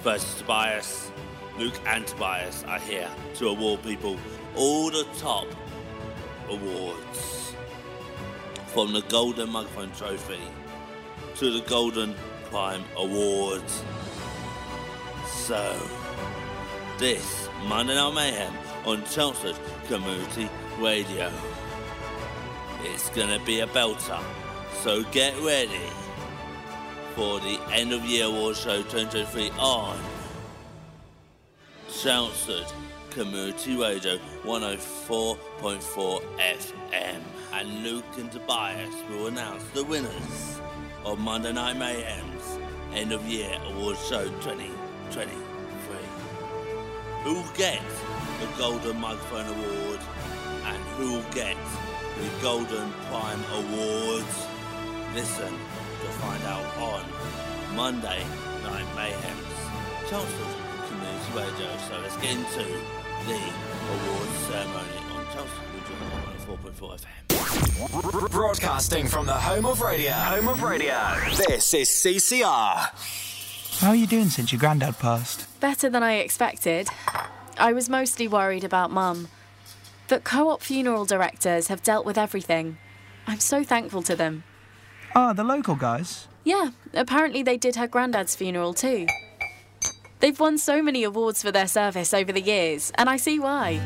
versus Tobias, Luke and Tobias are here to award people all the top awards. From the Golden Microphone Trophy to the Golden Prime Awards. So, this Monday Night Mayhem on Chelmsford Community Radio. It's going to be a belter, so get ready for the End of Year Awards Show twenty twenty-three on Chelmsford Community Radio one oh four point four F M. And Luke and Tobias will announce the winners of Monday Night Mayhem's End of Year Awards Show twenty twenty-three. Who will get the Golden Microphone Award and who will get the Golden Prime Awards? Listen to find out on Monday Night Mayhem's Chelmsford Community Radio. So let's get into the awards ceremony on Chelmsford Community Radio one oh four point four F M. Broadcasting from the home of radio. Home of radio. This is C C R. How are you doing since your granddad passed? Better than I expected. I was mostly worried about Mum. That co-op funeral directors have dealt with everything. I'm so thankful to them. Ah, the local guys? Yeah, apparently they did her granddad's funeral too. They've won so many awards for their service over the years, and I see why.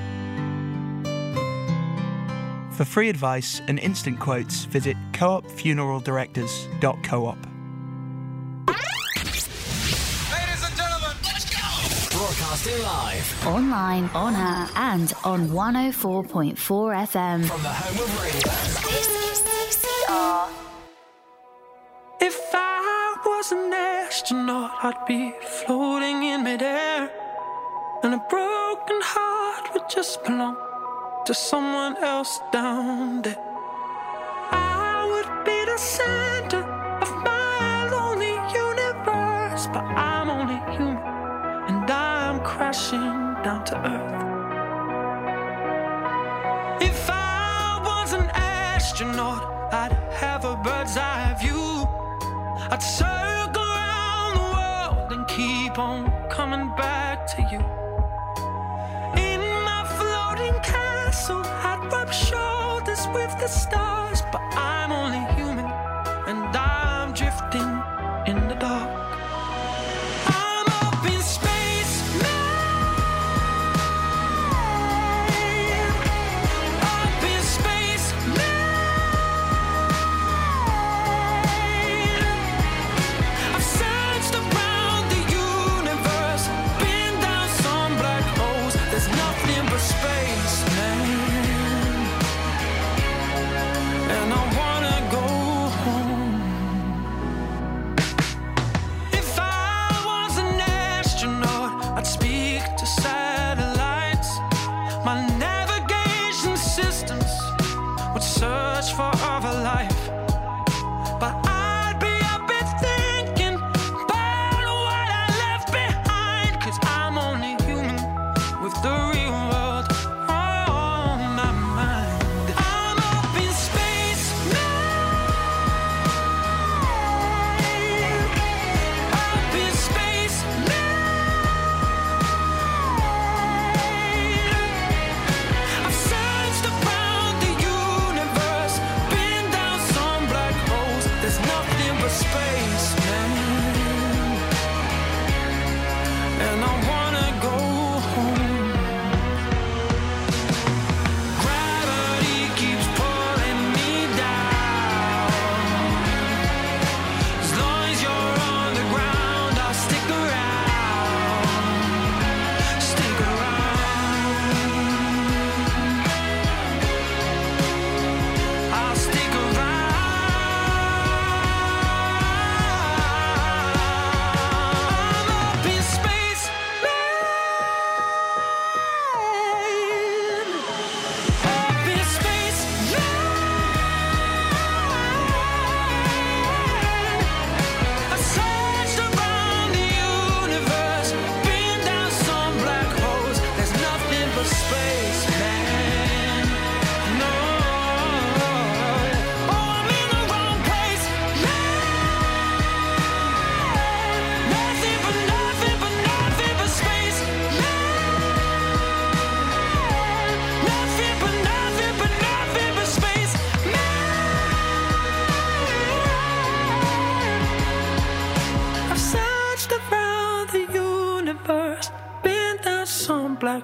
For free advice and instant quotes, visit co op funeral directors dot co op. Broadcasting live, online, on air, and on one oh four point four F M. From the home of radio. This is C C R. If I was an astronaut, I'd be floating in midair, and a broken heart would just belong to someone else down there. I would be the center of my lonely universe, but I'm only human. Crashing down to earth. If I was an astronaut, I'd have a bird's eye view. I'd circle around the world and keep on coming back to you. In my floating castle, I'd rub shoulders with the stars, but I'm only human and I'm drifting in the dark.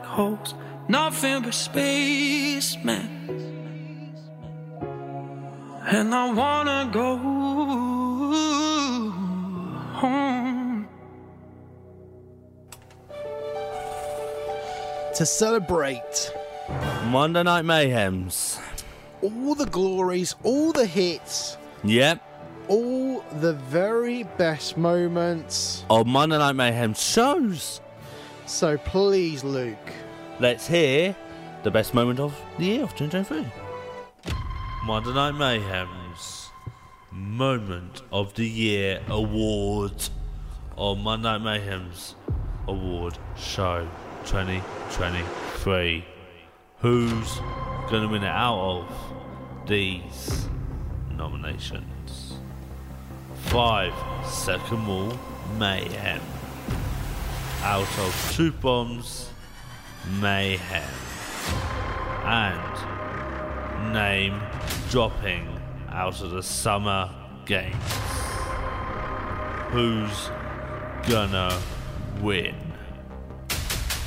black holes, nothing but spacemen. And I wanna go home. To celebrate Monday Night Mayhems, all the glories, all the hits. Yep. All the very best moments of Monday Night Mayhem shows. So please, Luke, let's hear the best moment of the year of twenty twenty-three. Monday Night Mayhem's Moment of the Year Award, or Monday Night Mayhem's Award Show twenty twenty-three. Who's going to win it out of these nominations? Five, Second Wall Mayhem. Out of Two Bombs Mayhem. And Name Dropping out of the Summer Games. Who's gonna win?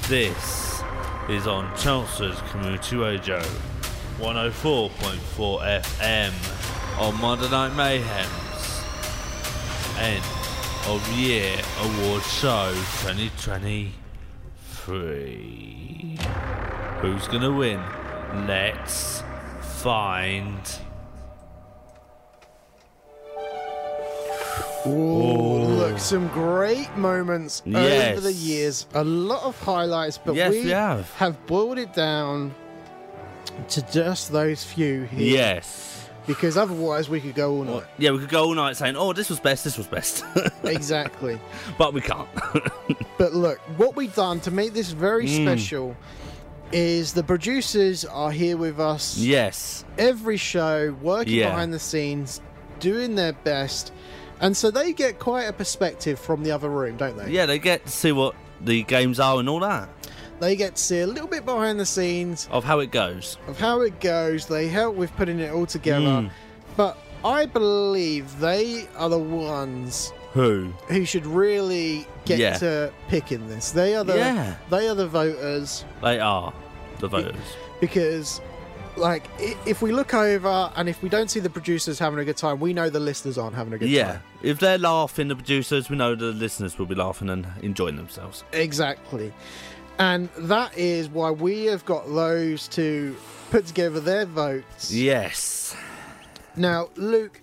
This is on Chelmsford Community Radio one oh four point four F M on Monday Night Mayhem's End of Year Award Show twenty twenty-three. Who's gonna win? Let's find. Ooh, Ooh. Look, some great moments yes. over the years. A lot of highlights, but yes, we, we have. have boiled it down to just those few here. Yes. Because otherwise we could go all night. Yeah, we could go all night saying, oh, this was best, this was best. Exactly. But we can't. But look, what we've done to make this very mm. special is the producers are here with us. Yes. Every show, working yeah. behind the scenes, doing their best. And so they get quite a perspective from the other room, don't they? Yeah, they get to see what the games are and all that. They get to see a little bit behind the scenes of how it goes. Of how it goes. They help with putting it all together. Mm. But I believe they are the ones who who should really get yeah. to picking this. They are the yeah. they are the voters. They are the voters. Because like if we look over and if we don't see the producers having a good time, we know the listeners aren't having a good yeah. time. Yeah. If they're laughing, the producers, we know the listeners will be laughing and enjoying themselves. Exactly. And that is why we have got those to put together their votes. Yes. Now, Luke,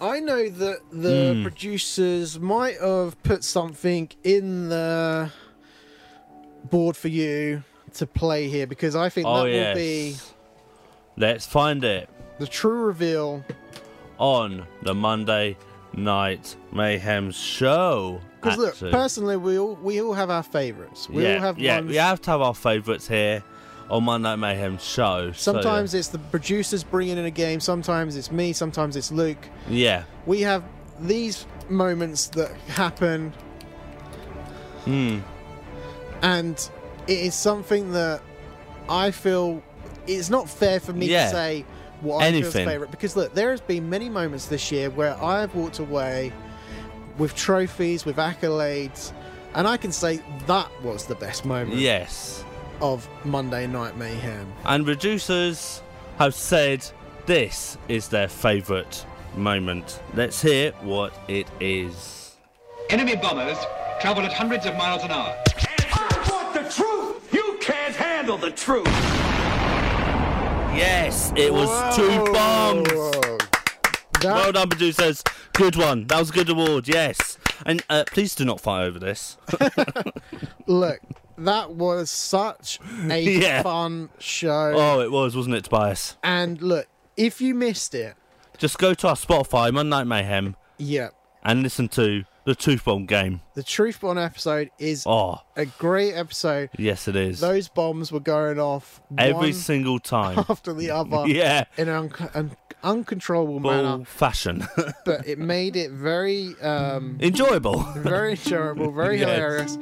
I know that the mm. producers might have put something in the board for you to play here, because I think oh, that yes. will be... Let's find it. The true reveal. On the Monday Night Mayhem show. Because look, two. personally, we all we all have our favourites. We yeah, all have yeah. ones... we have to have our favourites here on Monday Night Mayhem show. Sometimes so, yeah. it's the producers bringing in a game. Sometimes it's me. Sometimes it's Luke. Yeah. We have these moments that happen, mm. and it is something that I feel it's not fair for me yeah. to say what I feel is favourite. Because look, there has been many moments this year where I have walked away with trophies, with accolades, and I can say that was the best moment yes. of Monday Night Mayhem. And producers have said this is their favourite moment. Let's hear what it is. Enemy bombers travelled at hundreds of miles an hour. I want the truth! You can't handle the truth! Yes, it was Whoa. two bombs! That... Well done, producers. Good one. That was a good award, yes. And uh, please do not fight over this. Look, that was such a yeah. fun show. Oh, it was, wasn't it, Tobias? And look, if you missed it... just go to our Spotify, Monday Night Mayhem, yep. and listen to the Truth Bomb game. The Truth Bomb episode is oh. a great episode. Yes, it is. Those bombs were going off every single time. After the other. Yeah. In an... an uncontrollable Ball manner fashion. But it made it very um enjoyable very enjoyable very yes. hilarious,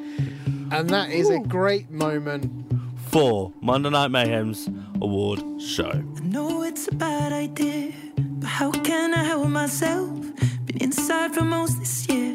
and that is Ooh. a great moment for Monday Night Mayhem's award show. I know it's a bad idea, but how can I help myself? Been inside for most this year,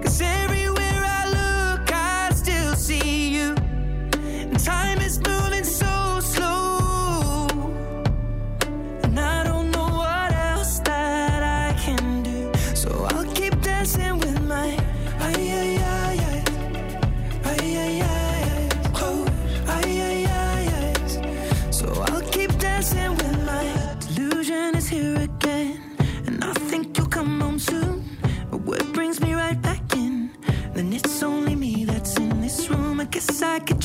'Cause everywhere I look, I still see you. And time is moving so slow, and I don't know what else that I can do. So I'll keep dancing with my ay-ay-ay-ay, ay-ay-ay-ay, oh, ay-ay-ay-ay. So I'll keep dancing with my delusion is here again, and I think you'll come home soon. But what brings me right back in? Then it's only me that's in this room. I guess I could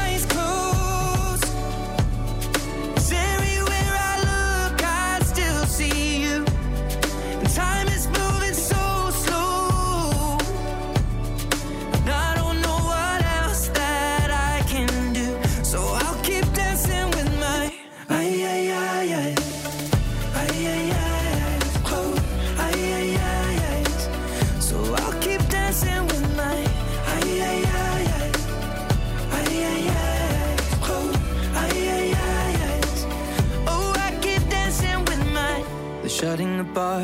eyes closed. 'Cause everywhere I look, I still see you. And time is moving so slow, and I don't know what else that I can do. So I'll keep dancing with my ay ay ay ay, ay ay ay, oh ay ay ay. So I'll keep dancing with my ay ay ay, ay ay ay, oh ay ay ay. Oh, I keep dancing with my. They're shutting the bar,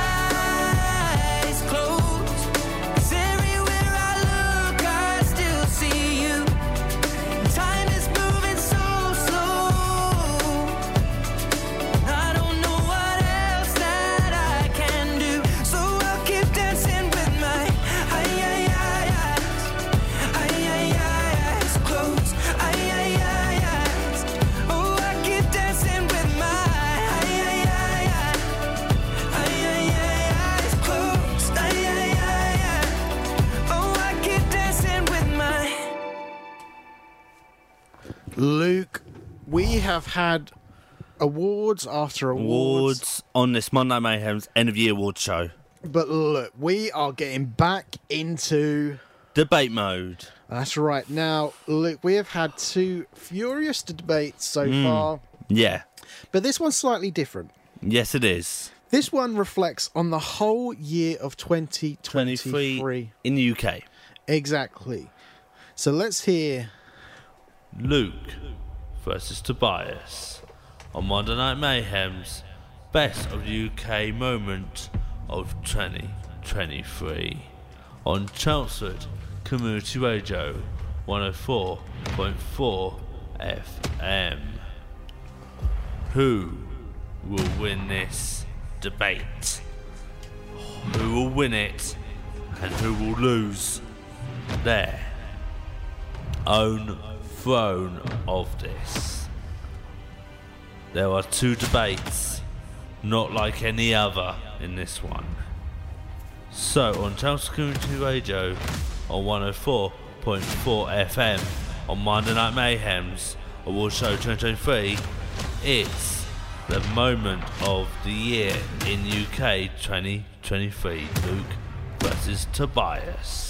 eyes closed. 'Cause everywhere I look, I still see you. Time is moving so slow, I don't know what else that I can do. So I'll keep dancing with my ay ay ay eyes, ay ay ay eyes closed, ay ay ay eyes. Oh, I keep dancing with my ay ay ay eyes, ay ay ay eyes closed, ay ay ay eyes. Oh, I keep dancing with my. Luke, we have had awards after awards, awards on this Monday Night Mayhem's end of year awards show. but look, we are getting back into. Debate mode. That's right. Now, Luke, we have had two furious debates so far, Yeah. but this one's slightly different. Yes, it is. This one reflects on the whole year of twenty twenty-three. twenty-three in the U K. Exactly. So let's hear. Luke versus Tobias on Monday Night Mayhem's Best of the U K Moment of twenty twenty-three on Chelmsford Community Radio one oh four point four F M. Who will win this debate? Who will win it and who will lose their own throne of this? There are two debates, not like any other in this one. So on Chelmsford Community Radio on one oh four point four F M on Monday Night Mayhem's Award Show twenty twenty-three, it's the moment of the year in U K twenty twenty-three. Luke versus Tobias.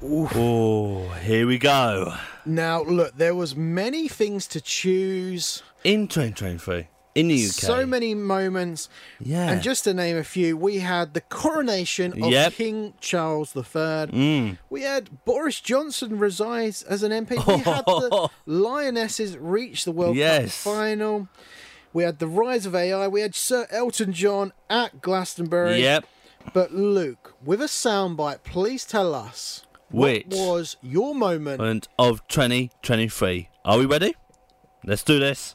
Oh, here we go. Now, look, there was many things to choose. In twenty twenty-three. In the U K. So many moments. Yeah. And just to name a few, we had the coronation of Yep. King Charles the third. Mm. We had Boris Johnson resides as an M P. We had the Lionesses reach the World Yes. Cup final. We had the rise of A I. We had Sir Elton John at Glastonbury. Yep. But Luke, with a soundbite, please tell us Which what was your moment moment of twenty twenty-three. Are we ready? Let's do this.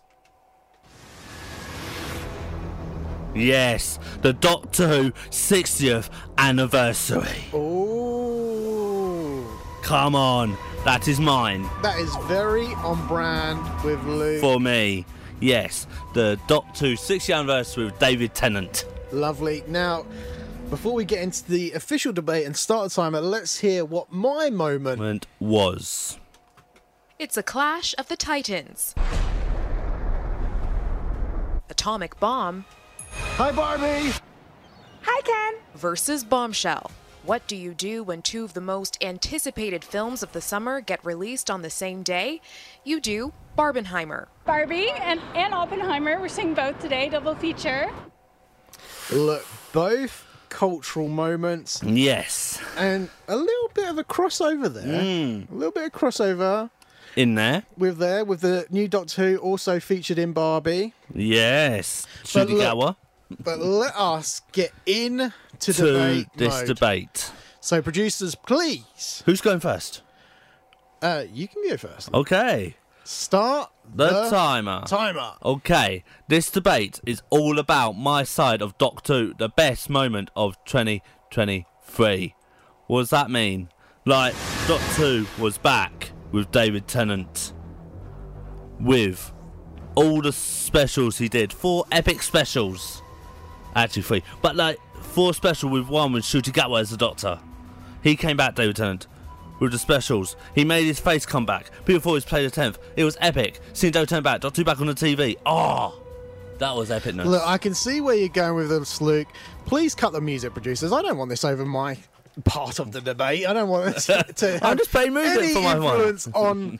Yes, the Doctor Who sixtieth anniversary. Ooh. Come on, that is mine. That is very on brand with Luke. For me, yes, the Doctor Who sixtieth anniversary with David Tennant. Lovely. Now, before we get into the official debate and start the timer, let's hear what my moment was. It's a clash of the titans. Atomic bomb. Hi, Barbie. Hi, Ken. Versus Bombshell. What do you do when two of the most anticipated films of the summer get released on the same day? You do Barbenheimer. Barbie and, and Oppenheimer, we're seeing both today, double feature. Look, both cultural moments. Yes. And a little bit of a crossover there. Mm. A little bit of crossover. In there. With there, with the new Doctor Who also featured in Barbie. Yes. Shudigawa. But, but let us get in to, to debate this mode. debate. So producers, please. Who's going first? Uh, you can go first. Okay. Start the, the timer. Timer. Okay. This debate is all about my side of Doctor Who, the best moment of twenty twenty-three. What does that mean? Like, Doctor Who was back with David Tennant, with all the specials he did. Four epic specials. Actually, three. But, like, four special with one with Shudigawa as the Doctor. He came back, David Tennant, with the specials. He made his face come back. People always played the tenth. It was epic. Seeing David Tennant back, Doctor Who back on the T V. Oh, that was epicness. Look, I can see where you're going with this, Luke. Please cut the music, producers. I don't want this over my part of the debate. I don't want to, to I'm just playing music any for my influence on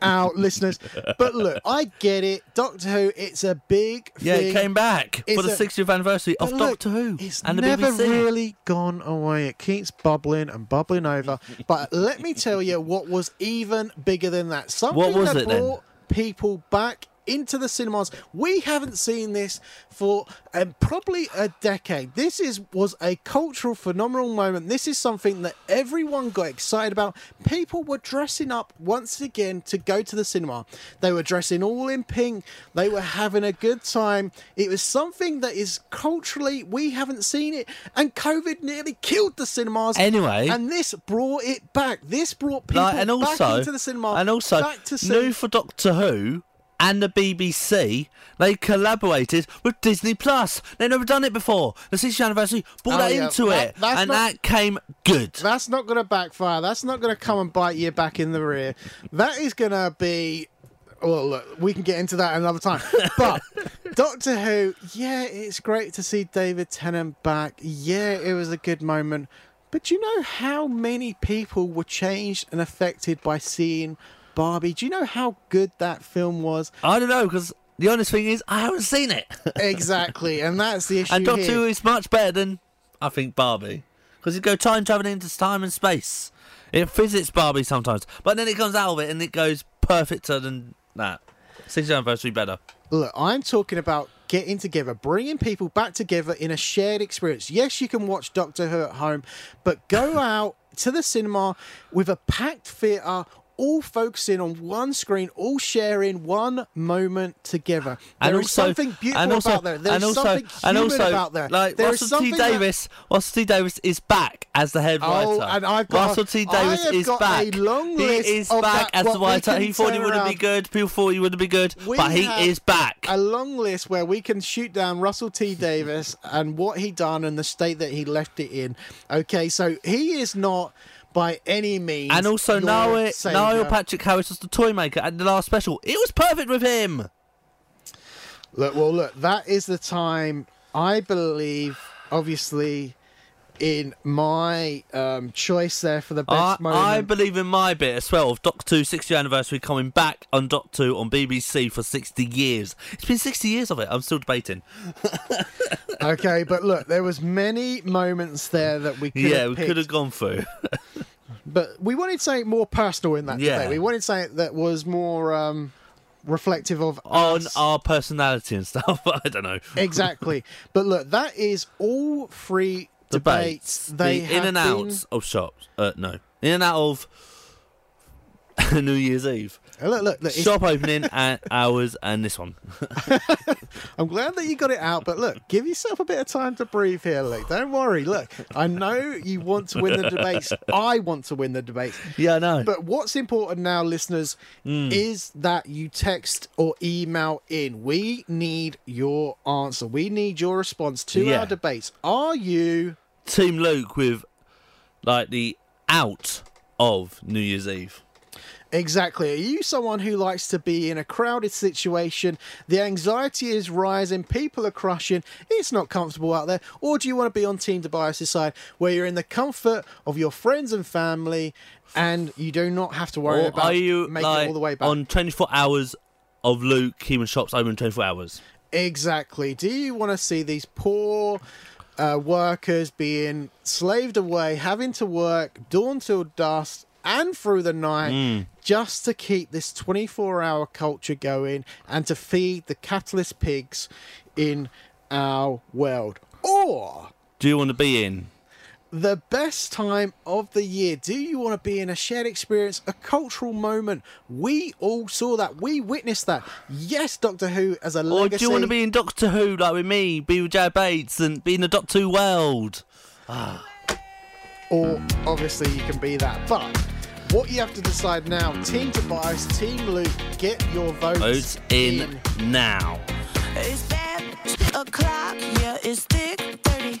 our listeners. But look, I get it. Doctor Who, it's a big yeah, thing. Yeah, it came back it's for the a... sixtieth anniversary of look, Doctor Who. It's and never the B B C. Really gone away. It keeps bubbling and bubbling over. But let me tell you what was even bigger than that. Something what was that it, brought then? people back into the cinemas. We haven't seen this for um, probably a decade. This is was a cultural phenomenal moment. This is something that everyone got excited about. People were dressing up once again to go to the cinema. They were dressing all in pink. They were having a good time. It was something that is culturally, we haven't seen it, and COVID nearly killed the cinemas. Anyway. And this brought it back. This brought people like, and also, back into the cinema. And also, back to new for Doctor Who and the B B C, they collaborated with Disney Plus. They've never done it before. The sixtieth anniversary brought oh, that yeah. into that, it, and not, that came good. That's not going to backfire. That's not going to come and bite you back in the rear. That is going to be... Well, look, we can get into that another time. But Doctor Who, yeah, it's great to see David Tennant back. Yeah, it was a good moment. But do you know how many people were changed and affected by seeing Barbie? Do you know how good that film was? I don't know, because the honest thing is I haven't seen it. Exactly, and that's the issue. And Doctor Who is much better than, I think, Barbie, because you go time travelling into time and space. It visits Barbie sometimes, but then it comes out of it and it goes perfecter than that. sixtieth anniversary better. Look, I'm talking about getting together, bringing people back together in a shared experience. Yes, you can watch Doctor Who at home, but go out to the cinema with a packed theatre, all focusing on one screen, all sharing one moment together. There is something beautiful about there. There is something human about there. Like Russell T Davies, Russell T Davies is back as the head writer. And I've got Russell T Davies is back. He is back as the writer. He thought he wouldn't be good. People thought he wouldn't be good, but he is back. A long list where we can shoot down Russell T Davies and what he done and the state that he left it in. Okay, so he is not by any means. And also Niall, Niall Patrick Harris was the toy maker at the last special. It was perfect with him. Look, well, look, that is the time, I believe, obviously, in my um, choice there for the best I, moment. I believe in my bit as well of Doctor Who sixtieth anniversary coming back on Doctor Who on B B C for sixty years. It's been sixty years of it. I'm still debating. Okay, but look, there was many moments there that we could yeah, have we could have gone through. But we wanted something more personal in that yeah. debate. We wanted something that was more um, reflective of on us. Our personality and stuff. I don't know. Exactly. But look, that is all three debates. debates. They the in and out been... of shops. Uh, no, in and out of New Year's Eve. Look, look, look. Shop opening and hours and this one. I'm glad that you got it out, but look, give yourself a bit of time to breathe here, Luke. Don't worry. Look, I know you want to win the debates. I want to win the debates. Yeah, I know. But what's important now, listeners, mm. is that you text or email in. We need your answer. We need your response to yeah. our debates. Are you Team Luke with like the out of New Year's Eve? Exactly. Are you someone who likes to be in a crowded situation? The anxiety is rising. People are crushing. It's not comfortable out there. Or do you want to be on Team Tobias' side where you're in the comfort of your friends and family and you do not have to worry or about are you making like, it all the way back? On twenty-four hours of Luke, Keeman shops open twenty-four hours. Exactly. Do you want to see these poor... Uh, workers being slaved away, having to work dawn till dusk and through the night mm. just to keep this twenty-four hour culture going and to feed the capitalist pigs in our world? Or do you want to be in the best time of the year? Do you want to be in a shared experience, a cultural moment? We all saw that. We witnessed that. Yes, Doctor Who as a legacy. Or do you want to be in Doctor Who, like with me, be with Jared Bates and be in the Doctor Who world? Ah. Or, obviously, you can be that. But what you have to decide now, Team Tobias, Team Luke, get your votes, votes in, in now. It's bad o'clock, yeah, it's thick thirty.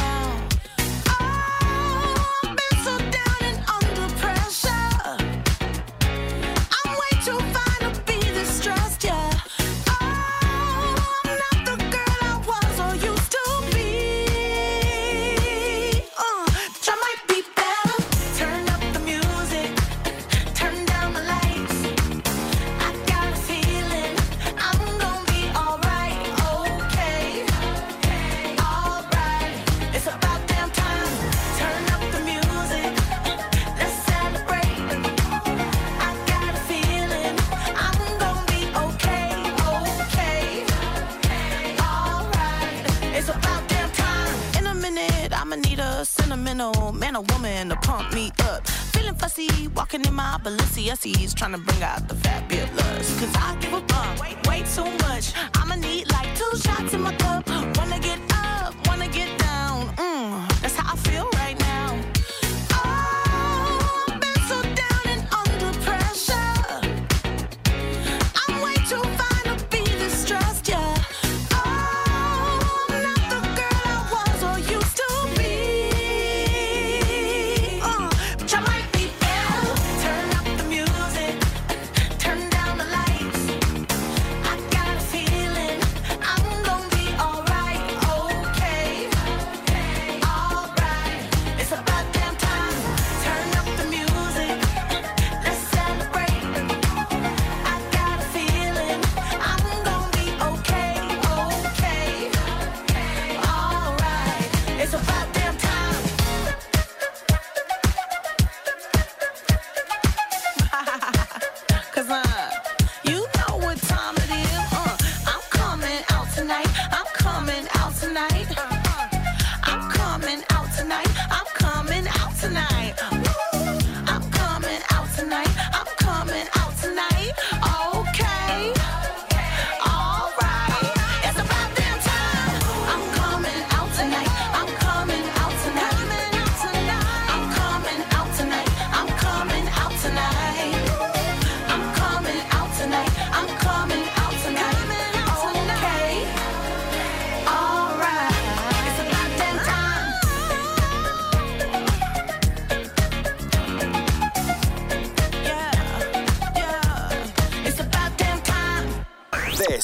Man or woman to pump me up. Feeling fussy, walking in my Balenciennes, trying to bring out the fabulous. Cause I give a fuck, way, way too much. I'ma need like two shots in my cup. Wanna get up, wanna get down. Mm, that's how I feel right now.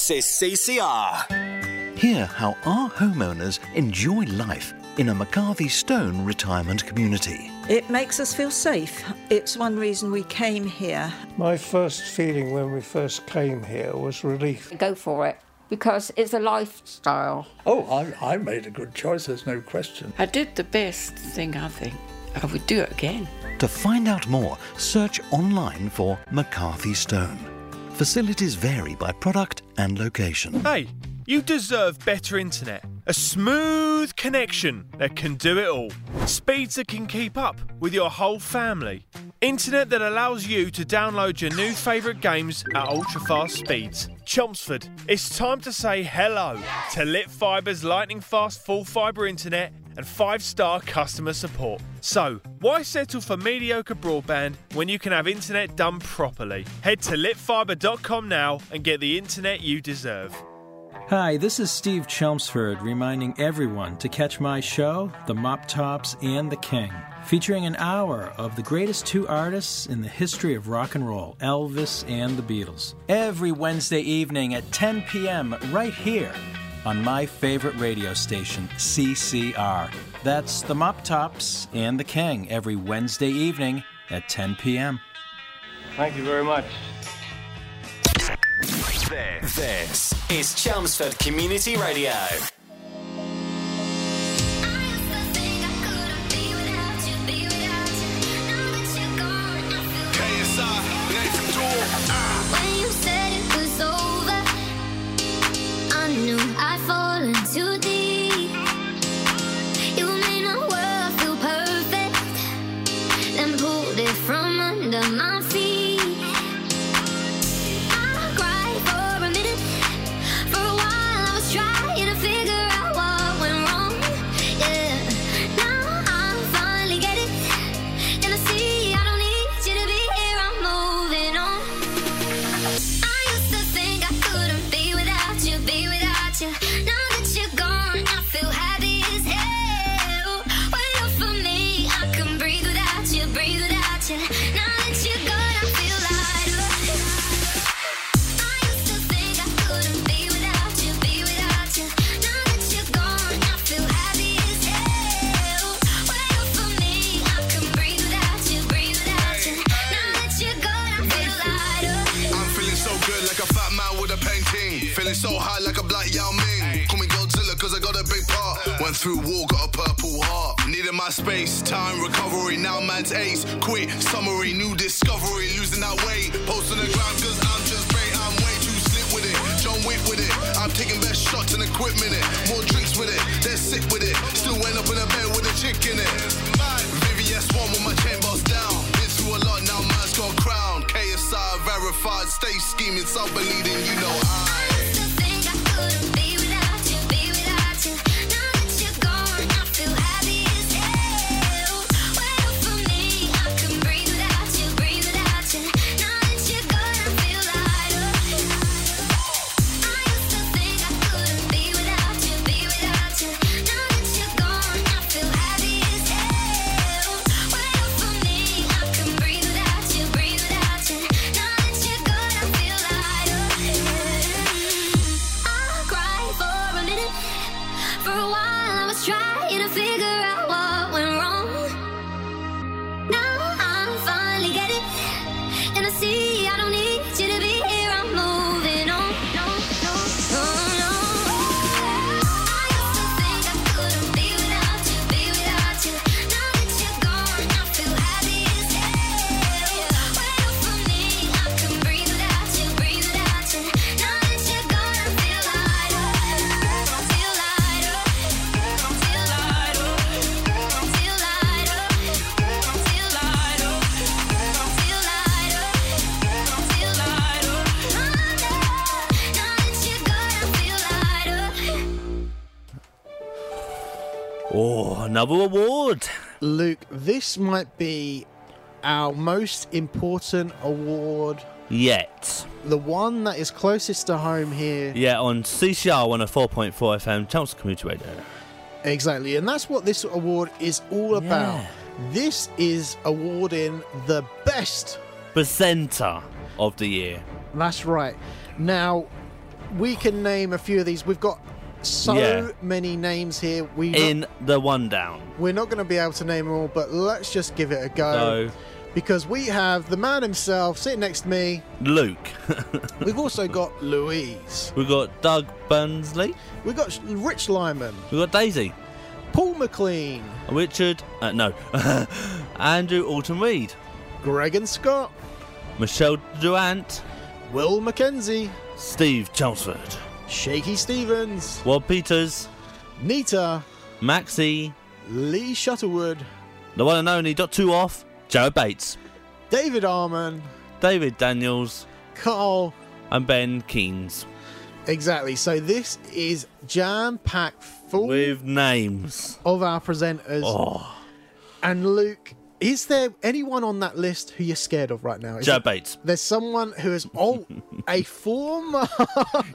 This is C C R. Hear how our homeowners enjoy life in a McCarthy Stone retirement community. It makes us feel safe. It's one reason we came here. My first feeling when we first came here was relief. Go for it, because it's a lifestyle. Oh, I, I made a good choice, there's no question. I did the best thing, I think. I would do it again. To find out more, search online for McCarthy Stone. Facilities vary by product and location. Hey, you deserve better internet. A smooth connection that can do it all. Speeds that can keep up with your whole family. Internet that allows you to download your new favourite games at ultra-fast speeds. Chelmsford, it's time to say hello to Lit Fibre's lightning-fast full-fibre internet and five-star customer support. So, why settle for mediocre broadband when you can have internet done properly? Head to lit fibre dot com now and get the internet you deserve. Hi, this is Steve Chelmsford reminding everyone to catch my show, The Mop Tops and the King, featuring an hour of the greatest two artists in the history of rock and roll, Elvis and the Beatles, every Wednesday evening at ten p.m. right here on my favorite radio station, C C R. That's The Mop Tops and the King, every Wednesday evening at ten p.m. Thank you very much. This, this is Chelmsford Community Radio. K S I, let's do it. When you said it was over, I knew I'd fallen too deep. You made my world feel perfect, then pulled it from under my feet. So high like a black Yao Ming. Call me Godzilla cause I got a big part. Went through war, got a purple heart. Needed my space, time, recovery. Now man's ace, quit, summary. New discovery, losing that weight. Post on the ground cause I'm just great. I'm way too slick with it, John Wick with it. I'm taking best shots and equipment it. More drinks with it, they're sick with it. Still end up in a bed with a chick in it. B T S one with my chain bars down. Been through a lot, now man's got a crown. K S I verified, stay scheming. Stop believing, you know I another award. Luke, this might be our most important award yet. The one that is closest to home here. Yeah, on C C R one oh four point four F M, Chelmsford Community Radio. Exactly, and that's what this award is all about. Yeah. This is awarding the best presenter of the year. That's right. Now, we can name a few of these. We've got So yeah. many names here. We in not, the one down. We're not going to be able to name them all, but let's just give it a go. No. Because we have the man himself sitting next to me, Luke. We've also got Louise. We've got Doug Burnsley. We've got Rich Lyman. We've got Daisy. Paul McLean. Richard. Uh, no. Andrew Alton Reed. Greg and Scott. Michelle Durant. Will McKenzie, Steve Chelmsford, Shaky Stevens, Rob Peters, Nita, Maxie, Lee Shuttlewood, the one and only Dot Two Off, Jared Bates, David Arman, David Daniels, Carl, and Ben Keynes. Exactly. So this is jam-packed full with names of our presenters. Oh. And Luke, is there anyone on that list who you're scared of right now? Is Jared Bates. There's someone who is all a former.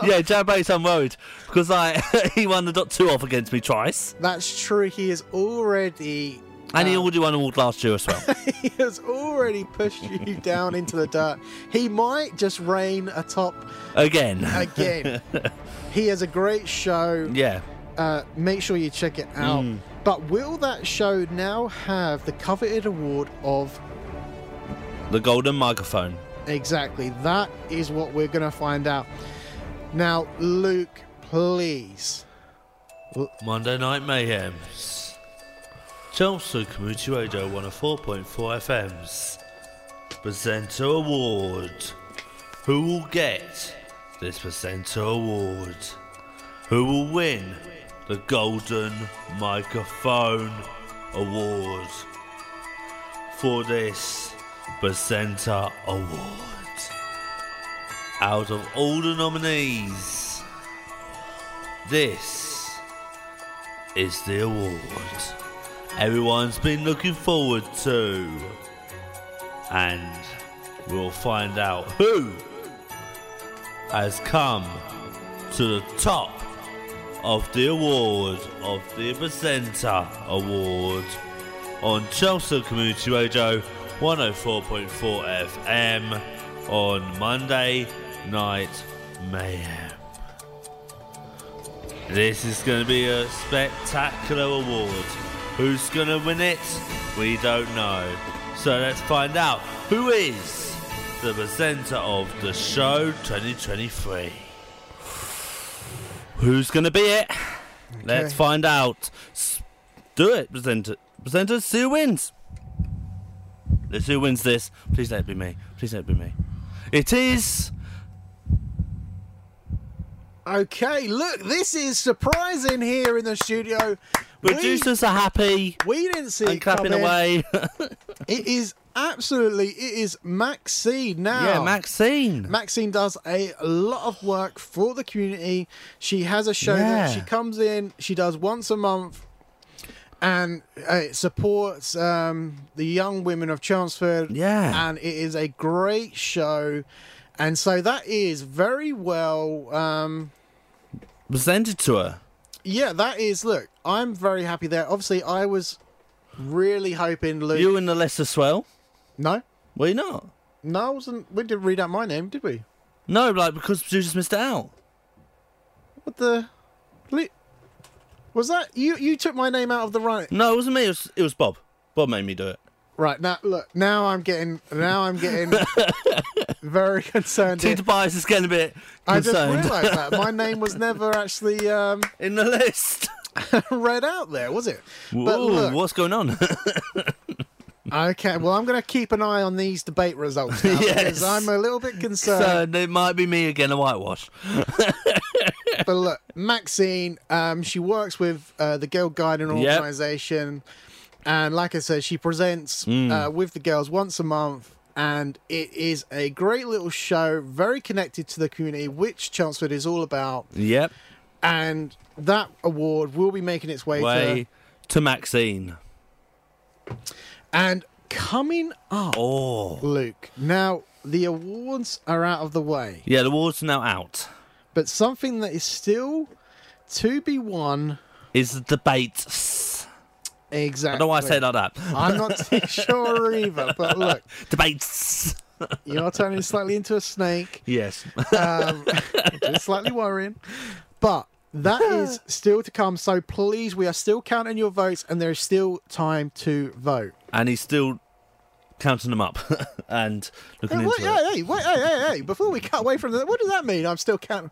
Yeah, Jared Bates, I'm worried because I he won the Dot Two Off against me twice. That's true. He is already. And he already won an award last year as well. He has already pushed you down into the dirt. He might just reign atop... Again. Again. He has a great show. Yeah. Uh, make sure you check it out. Mm. But will that show now have the coveted award of... the Golden Microphone. Exactly. That is what we're going to find out. Now, Luke, please. Monday Night Mayhem. Chelmsford Community Radio one oh four point four F M's Presenter Award. Who will get this Presenter Award? Who will win the Golden Microphone Award for this Presenter Award? Out of all the nominees, this is the award everyone's been looking forward to, and we'll find out who has come to the top of the award of the Presenter Award on Chelmsford Community Radio one oh four point four F M on Monday Night Mayhem. This is going to be a spectacular award. Who's going to win it? We don't know. So let's find out who is the presenter of the show twenty twenty-three. Who's going to be it? Okay. Let's find out. Do it, presenter. Presenter, see who wins. Let's see who wins this. Please let it be me. Please let it be me. It is... Okay, look, this is surprising here in the studio. Producers we, are happy. We didn't see and it clapping coming. Away. It is absolutely, it is Maxine now. Yeah, Maxine. Maxine does a lot of work for the community. She has a show yeah. that she comes in, she does once a month, and it supports um, the young women of Chelmsford. Yeah. And it is a great show. And so that is very well um, presented to her. Yeah, that is. Look, I'm very happy there. Obviously, I was really hoping Luke. You in the list as well? No. Were you not? No, I wasn't. We didn't read out my name, did we? No, like because producers missed it out. What the? Was that you? You took my name out of the running. No, it wasn't me. It was, it was Bob. Bob made me do it. Right now, look. Now I'm getting. Now I'm getting very concerned. Tobias is getting a bit concerned. I just realised that my name was never actually um, in the list. Read out there, was it? Ooh, but look, what's going on? Okay, well, I'm going to keep an eye on these debate results now yes. because I'm a little bit concerned. So it might be me again, a whitewash. But look, Maxine, um, she works with uh, the Girl Guiding Organisation. Yep. And like I said, she presents mm. uh, with the girls once a month. And it is a great little show, very connected to the community, which Chelmsford is all about. Yep. And that award will be making its way, way to... to Maxine. And coming up, oh. Luke, now the awards are out of the way. Yeah, the awards are now out. But something that is still to be won... is the debate. Exactly. I don't know why I say it like that. I'm not too sure either, but look. Debates. You're turning slightly into a snake. Yes. Um, it's slightly worrying. But that is still to come. So please, we are still counting your votes and there is still time to vote. And he's still counting them up and looking hey, into wait, it. Hey, wait, hey, hey, hey. Before we cut away from that, what does that mean? I'm still counting.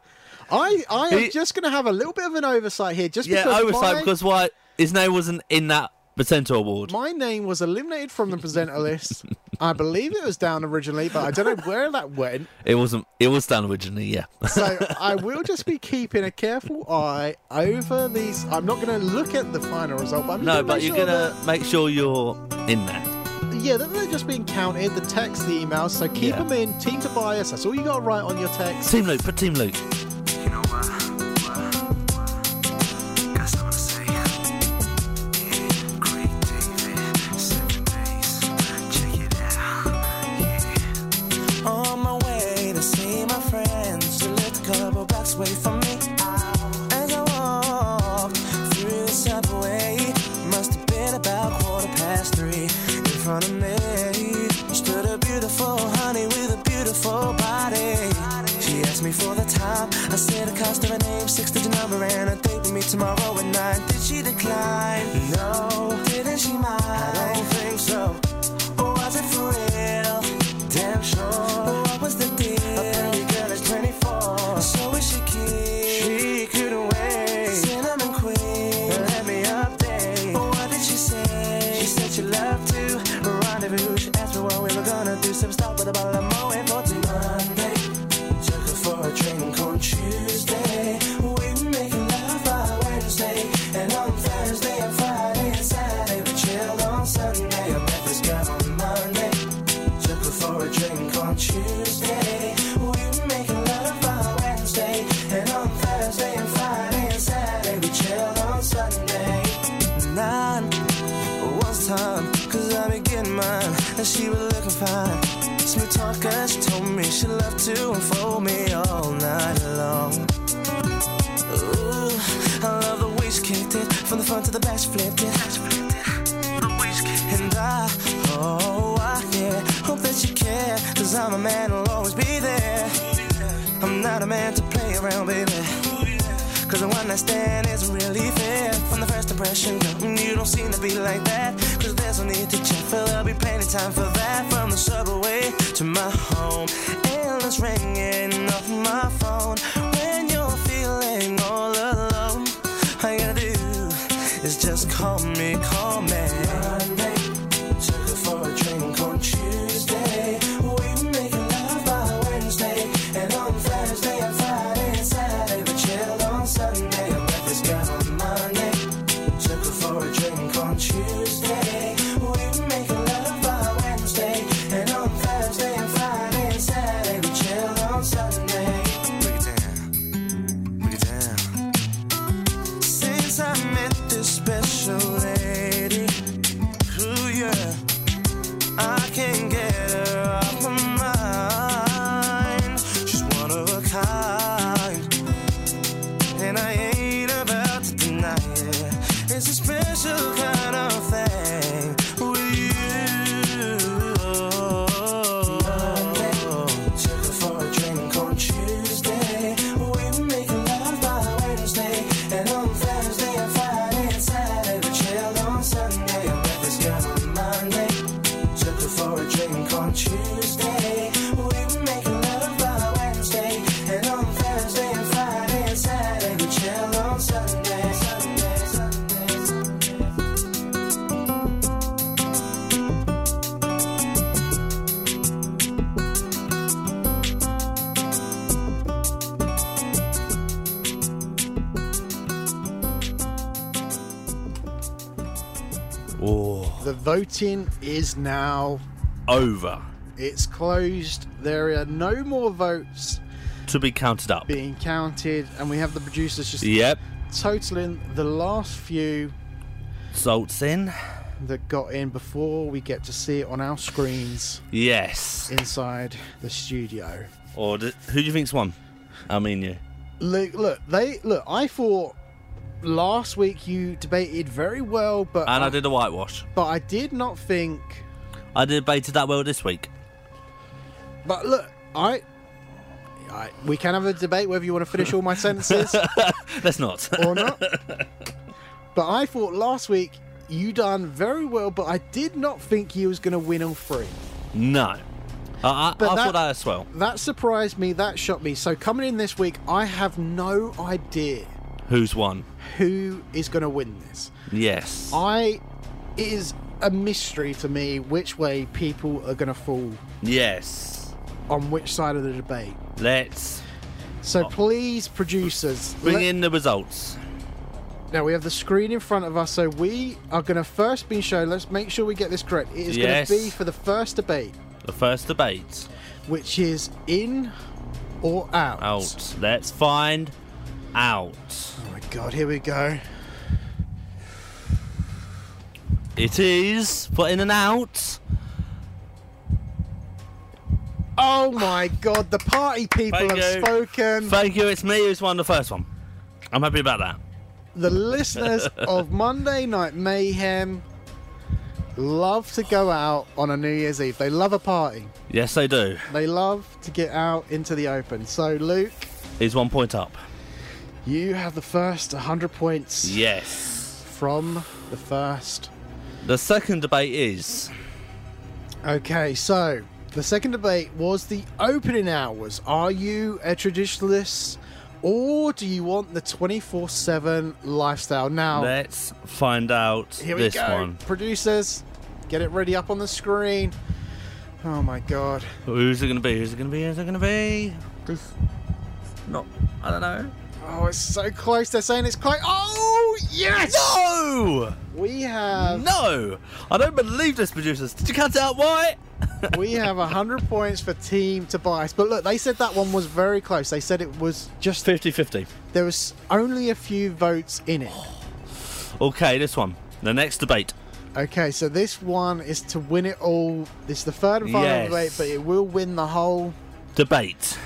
I, I am it, just going to have a little bit of an oversight here. Just yeah, because oversight my... because why... His name wasn't in that Presenter award. My name was eliminated from the presenter list. I believe it was down originally, but I don't know where that went. It wasn't. It was down originally, yeah. So I will just be keeping a careful eye over these. I'm not going to look at the final result. But I'm no, but you're sure going to make sure you're in there. Yeah, they're just being counted. The text, the emails. So keep yeah. them in. Team Tobias. That's all you got to write on your text. Team Luke. Put Team Luke. You know what? Wait for me. As I walked through the subway, must have been about quarter past three. In front of me stood a beautiful honey with a beautiful body. She asked me for the time. I said the cost of her name, six digit number, and a date with me tomorrow at nine. Did she decline? No. Didn't she mind? I don't think so. Or was it for real? Damn sure. But what was the deal? A pretty girl is twenty-four. So is she cute? She couldn't wait. Cinnamon queen. Let me update. What did she say? She said she loved to rendezvous. She asked me what we were gonna do. Some stuff with a bottle of Moe and for two Monday. Took her for a drink on Tuesday. We were making love by Wednesday. And on Thursday and Friday and Saturday we chilled on Sunday. I met this girl on Monday. Took her for a drink on Tuesday. We were making love by Wednesday. And on Thursday and Friday and Saturday we chilled on Sunday. Nine was time, cause I be getting mine. And she was looking fine. Smooth talker, she told me she loved to unfold me all night long. Ooh, I love the way she kicked it. From the front to the back she flipped it. And I, oh I yeah, hope that you care. Cause I'm a man who'll always be there. I'm not a man to play around, baby. Cause the one night stand isn't really fair. From the first impression, no, you don't seem to be like that. Cause there's no need to check, for there'll be plenty time for that. From the subway to my home, endless ringing off my phone. When you're feeling all alone, all you gotta do is just call me, call me. Monday, took her for a drink on Tuesday. We were making love by Wednesday. And on Thursday and Friday and Saturday we chilled on Sunday. I met this girl on Monday. Took her for a drink on Tuesday. We were making love by Wednesday. And on Thursday and Friday and Saturday we chilled on Sunday. Break it down, break it down. Since I met this special lady, ooh yeah, I can't get her off my mind. She's one of a kind, and I ain't about to deny it. It's a special kind of thing with you. Monday, took her for a drink on Tuesday. We were making love by Wednesday. And on Thursday and Friday and Saturday we chilled on Sunday. I met this girl on Monday. Took her for a drink on Tuesday. We were making love by Wednesday. And on Thursday and Friday and Saturday we chilled on Sunday. Sunday, Sunday, Sunday. Oh, The voting is now over. it's closed. There are no more votes To be counted up. being counted, and we have the producers just Yep. totaling the last few Salts in. that got in before we get to see it on our screens Yes. inside the studio. Or d who do you think's won? I mean you. Look, look, they look. I thought last week you debated very well, but And I did a whitewash. but I did not think. I debated that well this week. But look, I, I we can have a debate whether you want to finish all my sentences Let's not. or not. But I thought last week you done very well, but I did not think you was going to win all three. No. I, I, I But that- thought that as well. That surprised me. That shocked me. So coming in this week, I have no idea Who's won? who is going to win this. Yes. I, it is a mystery to me which way people are going to fall. Yes. On which side of the debate. Let's. So please, producers, bring let... in the results. Now, we have the screen in front of us, so we are going to first be shown. Let's make sure we get this correct. It is yes. going to be for the first debate. The first debate. Which is in or out. Out. Let's find out. Oh, my God. Here we go. It is for in and out. Oh, my God. The party people Thank have you. spoken. Thank you. It's me who's won the first one. I'm happy about that. The listeners of Monday Night Mayhem love to go out on a New Year's Eve. They love a party. Yes, they do. They love to get out into the open. So, Luke... is one point up. You have the first one hundred points. Yes. From the first. The second debate is... Okay, so, the second debate was the opening hours. Are you a traditionalist... or do you want the twenty-four seven lifestyle? Now, let's find out here we this go. one. Producers, get it ready up on the screen. Oh, my God. Who's it going to be? Who's it going to be? Who's it going to be? Just not, I don't know. Oh, it's so close. They're saying it's close. Oh, yes! No! We have... No! I don't believe this, producers. Did you count it out right? We have one hundred points for Team Tobias. But look, they said that one was very close. They said it was just... fifty fifty. There was only a few votes in it. Okay, this one. The next debate. Okay, so this one is to win it all. This is the third and final yes. debate, but it will win the whole... debate.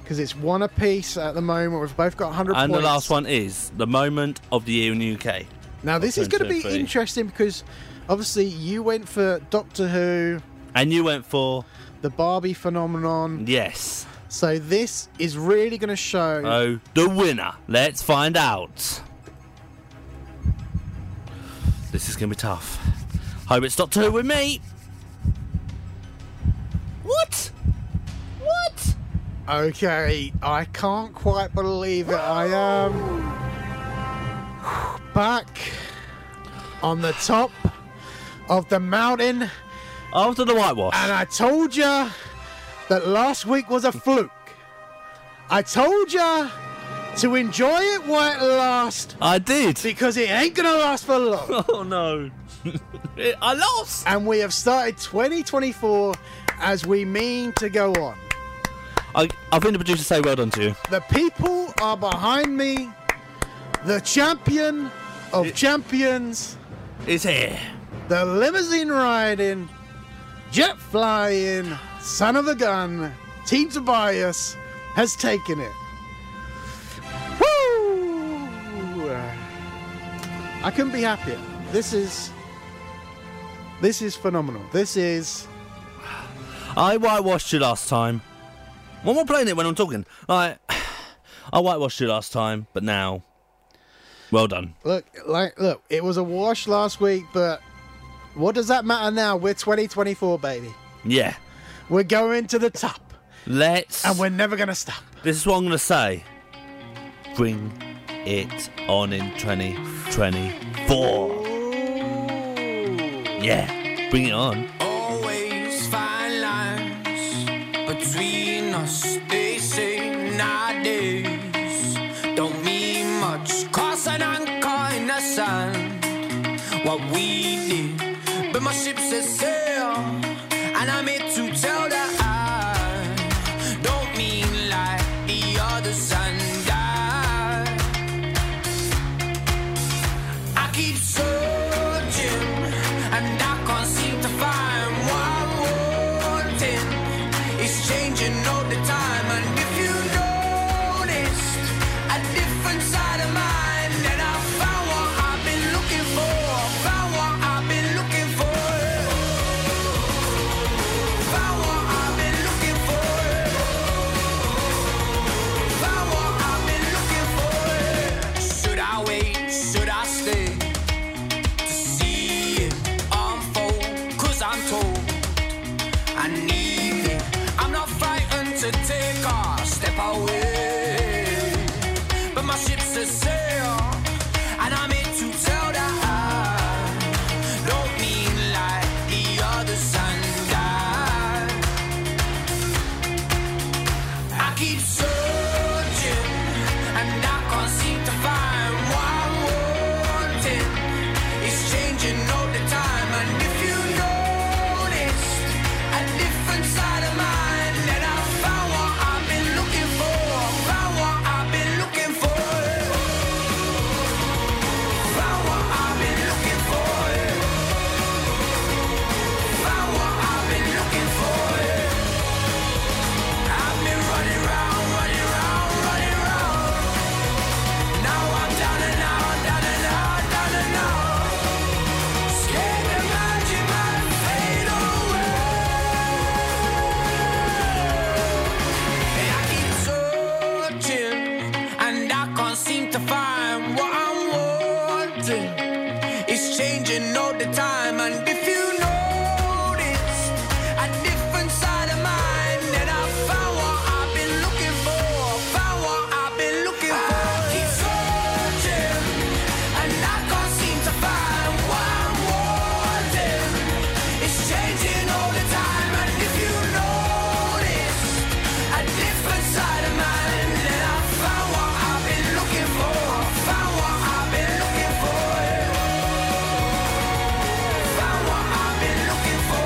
Because it's one apiece at the moment. We've both got one hundred and points. And the last one is the moment of the year in the U K. Now, this is going to be interesting because, obviously, you went for Doctor Who... and you went for... the Barbie phenomenon. Yes. So this is really going to show... oh, the winner. Let's find out. This is going to be tough. Hope it's Doctor Who with me. What? What? Okay, I can't quite believe it. I am back on the top of the mountain. After the whitewash. And I told you that last week was a fluke. I told you to enjoy it while it lasts. I did. Because it ain't going to last for long. Oh, no. I lost. And we have started twenty twenty-four as we mean to go on. I, I think the producers say well done to you. The people are behind me. The champion of it, champions is here. The limousine riding, jet flying, son of a gun, Team Tobias has taken it. Woo! I couldn't be happier. This is... this is phenomenal. This is... I whitewashed you last time. Well, I'm playing it when I'm talking. Like, I whitewashed you last time, but now, well done. Look, like, look, it was a wash last week, but what does that matter now? We're twenty twenty-four, baby. Yeah. We're going to the top. Let's. And we're never going to stop. This is what I'm going to say. Bring it on in twenty twenty-four. Ooh. Yeah, bring it on. Always find lines between. They say nowadays don't mean much, cause an anchor in the sand. What we did, but my ship set sail, and I'm here to tell that I don't mean like the others and die. I keep searching, and I can't seem to find what I'm wanting. It's changing all the time, and if you noticed a different side of mine, then I found what I've been looking for. Found what I've been looking for. Found what I've been looking for. Found what I've been looking for. Should I wait? Should I stay? mountain. It's changing all the time, and if you notice a different side of mine, then I found what I've been looking for. Found what I've been looking for. I keep searching, and I can't seem to find what I'm wanting. It's changing all the time, and if you notice a different side of mine, then I found what I've been looking for. Found what I've been looking for. Found what I've been looking for.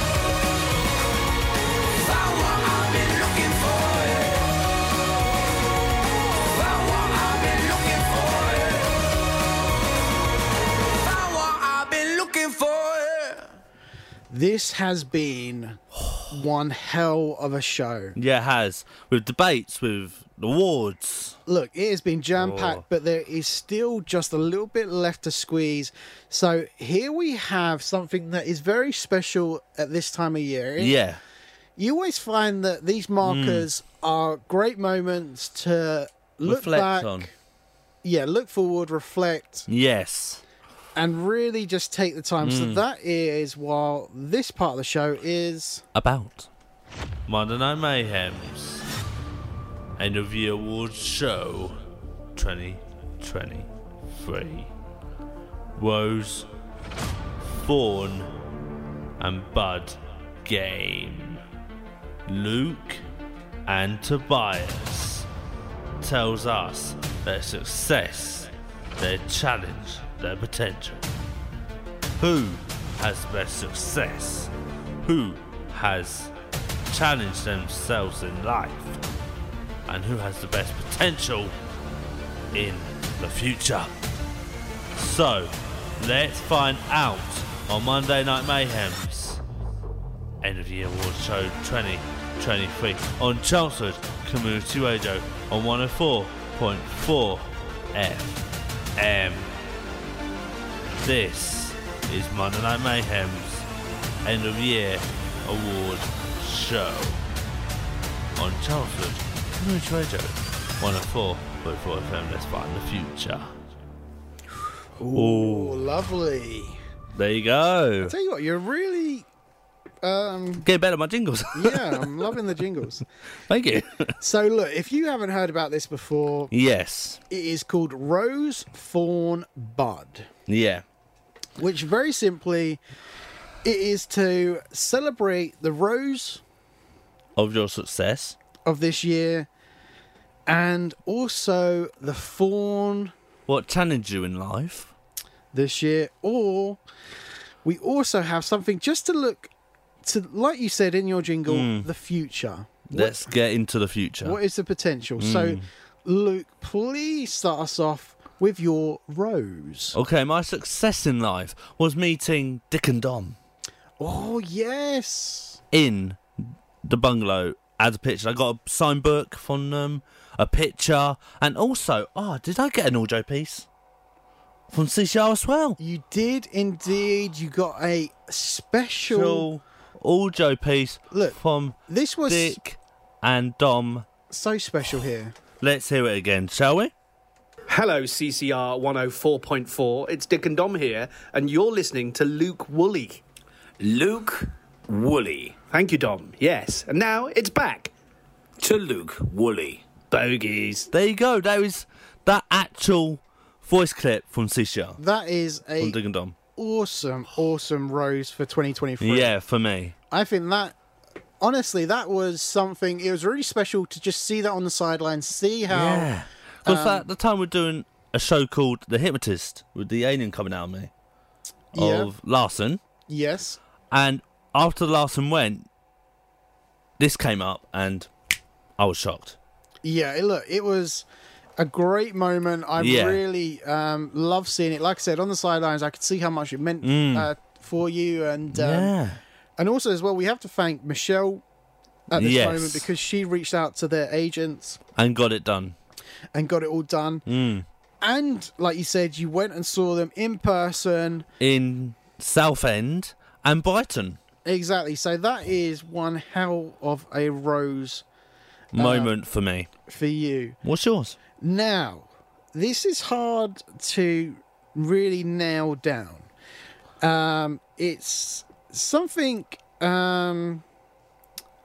Found what I've been looking for. Found what I've been looking for. Found what I've been looking for. This has been one hell of a show. Yeah, it has. With debates, with awards. Look, it has been jam-packed, Oh. but there is still just a little bit left to squeeze. So here we have something that is very special at this time of year. Yeah. You always find that these markers are great moments to look Reflect back, on. yeah, look forward, reflect, Yes. and really just take the time. So that is while this part of the show is About Monday Night Mayhem's End of Year Awards Show twenty twenty-three. Rose, Thorn, and Bud Game. Luke and Tobias tells us their success, their challenge, their potential. Who has the best success? Who has challenged themselves in life? And who has the best potential in the future? So, let's find out on Monday Night Mayhem's End of Year Awards Show twenty twenty-three on Chelmsford Community Radio on one oh four point four F M. This is Monday Night Mayhem's End of Year Award Show on Chelmsford Community Radio one oh four point four F M. Let's find the future. Ooh, Ooh, lovely. There you go. I tell you what, you're really um, getting better at my jingles. Yeah, I'm loving the jingles. Thank you. So look, if you haven't heard about this before, yes, it is called Rose, Thorn, Bud. Yeah. Which, very simply, it is to celebrate the rose of your success of this year, and also the thorn. What challenged you in life this year? Or we also have something just to look to, like you said in your jingle, mm. the future. Let's what, get into the future. What is the potential? Mm. So, Luke, please start us off with your rose. Okay, my success in life was meeting Dick and Dom. Oh, yes. In the bungalow as a picture. I got a signed book from them, a picture, and also, oh, did I get an audio piece from C C R as well? You did indeed. You got a special audio piece Look, from this was Dick and Dom. So special here. Let's hear it again, shall we? Hello, C C R one oh four point four. It's Dick and Dom here, and you're listening to Luke Woolley. Luke Woolley. Thank you, Dom. Yes. And now it's back to Luke Woolley. Bogies. There you go. That was that actual voice clip from C C R. That is a from Dick and Dom. Awesome, awesome rose for twenty twenty-three. Yeah, for me. I think that, honestly, that was something, it was really special to just see that on the sidelines, see how... Yeah. Because um, at the time we're doing a show called The Hypnotist with the alien coming out of me, yeah. of Larson. Yes. And after Larson went, this came up and I was shocked. Yeah, look, it was a great moment. I yeah. really um, love seeing it. Like I said, on the sidelines, I could see how much it meant mm. uh, for you. And um, yeah. and also as well, we have to thank Michelle at this yes. moment, because she reached out to their agents. And got it done. And got it all done. Mm. And, like you said, you went and saw them in person. In Southend and Brighton. Exactly. So that is one hell of a rose moment um, for me. For you. What's yours? Now, this is hard to really nailed down. Um, it's something um,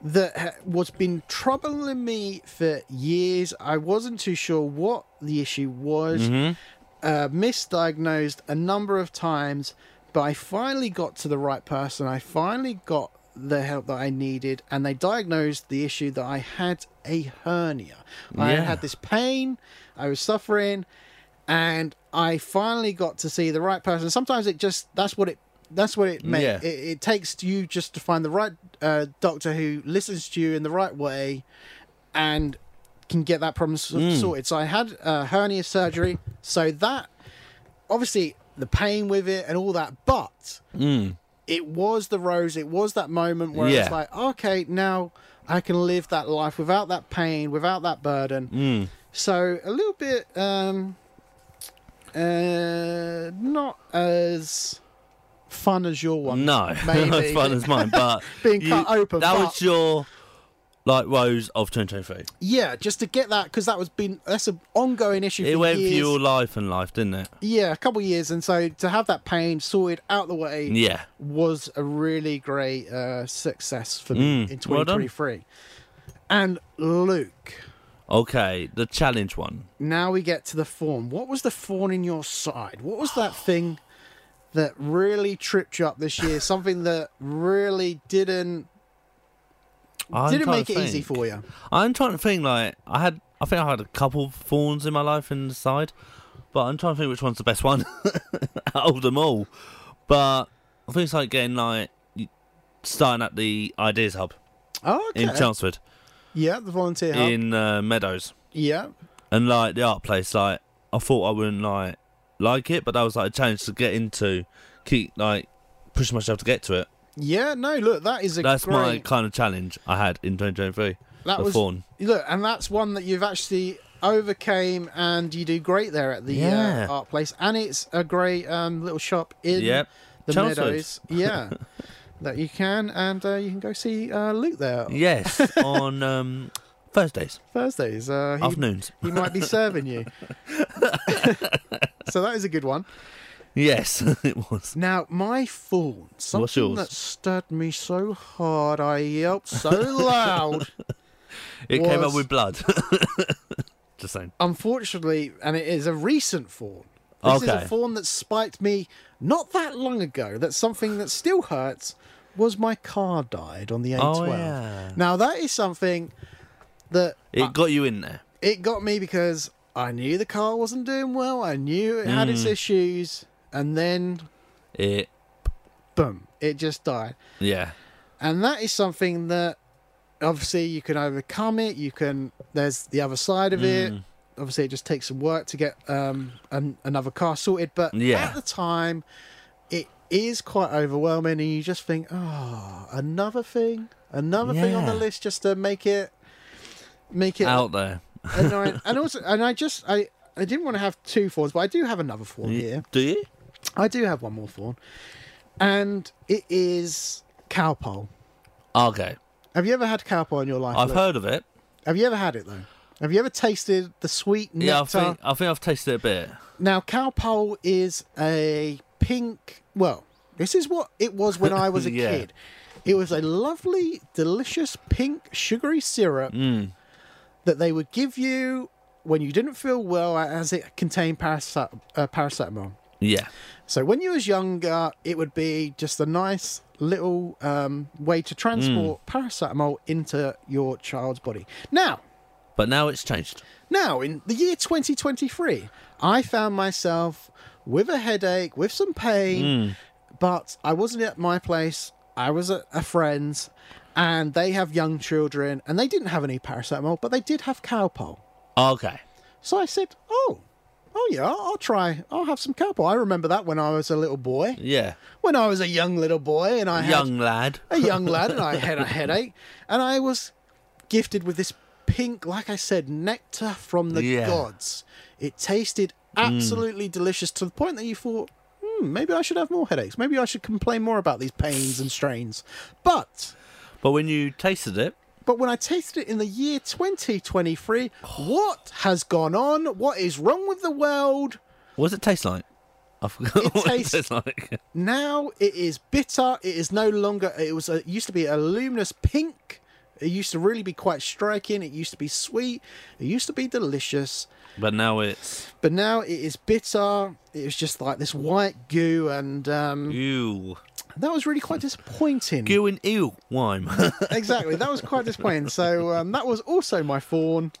that ha- was been troubling me for years. I wasn't too sure what the issue was. Mm-hmm. Uh, misdiagnosed a number of times, but I finally got to the right person. I finally got the help that I needed, and they diagnosed the issue that I had a hernia. Yeah. I had this pain, I was suffering, and I finally got to see the right person. Sometimes it just, that's what it, that's what it meant. Yeah. It, it takes you just to find the right uh, doctor who listens to you in the right way and can get that problem mm. sorted. So I had uh, hernia surgery, so that, obviously, the pain with it and all that, but mm. it was the rose, it was that moment where yeah. it's like, okay, now I can live that life without that pain, without that burden. Mm. So a little bit um, uh, not as fun as your one. No, maybe. Not as fun as mine, but... Being you, cut open. That but, was your... Like Rose of twenty twenty-three. Yeah, just to get that, because that was been that's an ongoing issue. It for went years. for your life and life, didn't it? Yeah, a couple of years, and so to have that pain sorted out the way, yeah. was a really great uh, success for me mm, in twenty twenty-three. Well done. And Luke. Okay, the challenge one. Now we get to the thorn. What was the thorn in your side? What was that thing that really tripped you up this year? Something that really didn't. I'm Didn't make it think. easy for you. I'm trying to think. Like I had, I think I had a couple of thorns in my life in the side, but I'm trying to think which one's the best one out of them all. But I think it's like getting like starting at the Ideas Hub. Oh, okay. In Chelmsford. Yeah, the volunteer hub in uh, Meadows. Yeah, and like the art place. Like I thought I wouldn't like like it, but that was like a challenge to get into. Keep like pushing myself to get to it. Yeah, no, look, that is a that's great... my kind of challenge I had in twenty twenty-three. That was fun. Look, and that's one that you've actually overcame, and you do great there at the yeah. uh, art place. And it's a great um, little shop in yep. the Chelmsford. Meadows. Yeah, that you can, and uh, you can go see uh, Luke there. Yes, on um, Thursdays. Thursdays. Uh, he, Afternoons. He might be serving you. So that is a good one. Yes, it was. Now, my fault, something that stirred me so hard, I yelped so loud. It was, came up with blood. Just saying. Unfortunately, and it is a recent fawn. This okay. is a fawn that spiked me not that long ago. That's something that still hurts, was my car died on the A twelve. Oh, yeah. Now, that is something that... It I, got you in there. It got me because I knew the car wasn't doing well. I knew it had mm. its issues. And then, it, boom, it just died. Yeah. And that is something that, obviously, you can overcome it. You can, there's the other side of mm. it. Obviously, it just takes some work to get um an, another car sorted. But yeah. at the time, it is quite overwhelming. And you just think, oh, another thing, another yeah. thing on the list just to make it, make it out there. and, I, and also, and I just, I, I didn't want to have two thorns, but I do have another thorn here. Do you? I do have one more thorn. And it is Calpol. Okay. Have you ever had Calpol in your life? I've Luke? heard of it. Have you ever had it, though? Have you ever tasted the sweet nectar? Yeah, I think, I think I've tasted it a bit. Now, Calpol is a pink... Well, this is what it was when I was a yeah. kid. It was a lovely, delicious, pink, sugary syrup mm. that they would give you... when you didn't feel well, as it contained paracet- uh, paracetamol. Yeah. So when you was younger, it would be just a nice little um, way to transport mm. paracetamol into your child's body. Now. But now it's changed. Now, in the year twenty twenty-three, I found myself with a headache, with some pain, mm. but I wasn't at my place. I was at a friend's, and they have young children, and they didn't have any paracetamol, but they did have Calpol. Okay. So I said, oh, oh yeah, I'll try. I'll have some Calpol. I remember that when I was a little boy. Yeah. When I was a young little boy and I had... Young lad. A young lad and I had a headache. And I was gifted with this pink, like I said, nectar from the yeah. gods. It tasted absolutely mm. delicious to the point that you thought, hmm, maybe I should have more headaches. Maybe I should complain more about these pains and strains. But... But when you tasted it... But when I tasted it in the year twenty twenty-three, what has gone on? What is wrong with the world? What does it taste like? I forgot what it tastes like. Now it is bitter. It is no longer. It was a, used to be a luminous pink. It used to really be quite striking. It used to be sweet. It used to be delicious. But now it's. But now it is bitter. It was just like this white goo and. Um, ew. That was really quite disappointing. Goo and ew wine. Exactly. That was quite disappointing. So um, that was also my fawn.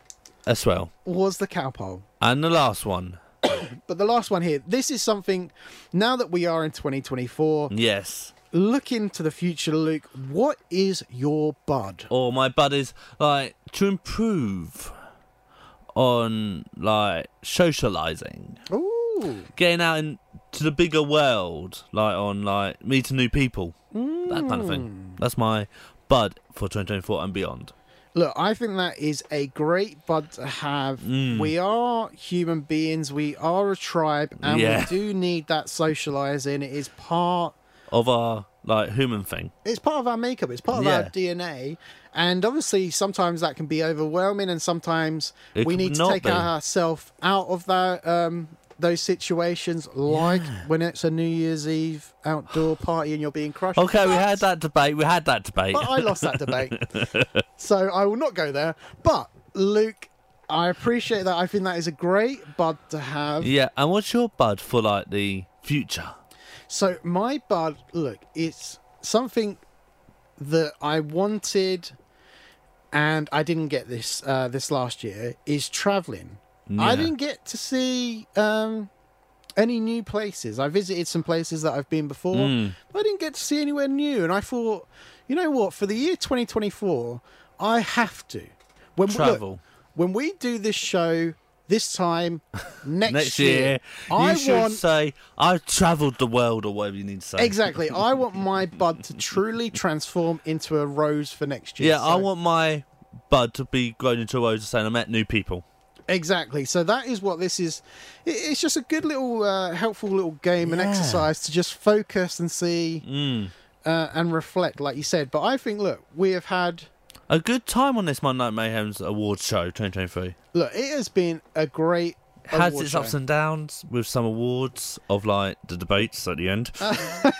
As well. Was the Calpol. And the last one. But the last one here. This is something. Now that we are in twenty twenty-four. Yes. Looking to the future, Luke, what is your bud? Or oh, my bud is like to improve on like socializing. Ooh. Getting out into the bigger world, like on like meeting new people. Mm. That kind of thing. That's my bud for twenty twenty-four and beyond. Look, I think that is a great bud to have. Mm. We are human beings, we are a tribe, and yeah. we do need that socializing. It is part of our like human thing. It's part of our makeup. It's part of yeah. our D N A. And obviously sometimes that can be overwhelming, and sometimes it we need to take ourselves out of that um those situations, like yeah. when it's a New Year's Eve outdoor party and you're being crushed. Okay, but we had that debate. We had that debate. But I lost that debate. So I will not go there. But Luke, I appreciate that. I think that is a great bud to have. Yeah, and what's your bud for like the future? So my bud, look, it's something that I wanted and I didn't get this uh, this last year, is travelling. Yeah. I didn't get to see um, any new places. I visited some places that I've been before, mm. but I didn't get to see anywhere new. And I thought, you know what, for the year twenty twenty-four, I have to. When Travel. We, look, when we do this show... This time, next, next year, year, you I should want... say, I've travelled the world, or whatever you need to say. Exactly. I want my bud to truly transform into a rose for next year. Yeah, so... I want my bud to be grown into a rose and saying I met new people. Exactly. So that is what this is. It's just a good little, uh, helpful little game yeah. and exercise to just focus and see mm. uh, and reflect, like you said. But I think, look, we have had... a good time on this Monday Night Mayhem's awards show twenty twenty-three. Look, it has been a great has its show. Ups and downs with some awards of like the debates at the end. Uh,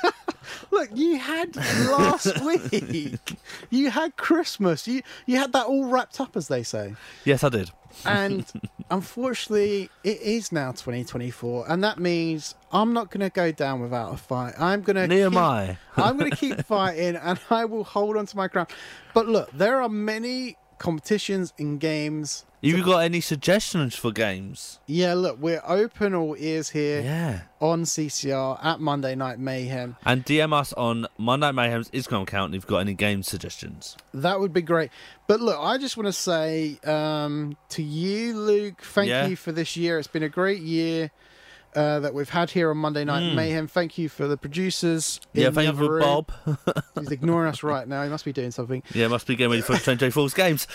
look, you had last week. You had Christmas. You you had that all wrapped up, as they say. Yes, I did. And unfortunately, it is now twenty twenty-four, and that means I'm not going to go down without a fight. I'm going to Near keep, my. I'm going to keep fighting, and I will hold on to my ground. But look, there are many competitions and games. Have you got any suggestions for games? Yeah, look, we're open all ears here yeah. on C C R at Monday Night Mayhem. And D M us on Monday Night Mayhem's Instagram account if you've got any game suggestions. That would be great. But look, I just want to say um, to you, Luke, thank yeah. you for this year. It's been a great year uh, that we've had here on Monday Night mm. Mayhem. Thank you for the producers. Yeah, thank you for room. Bob. He's ignoring us right now. He must be doing something. Yeah, must be getting ready for twenty twenty-four's games.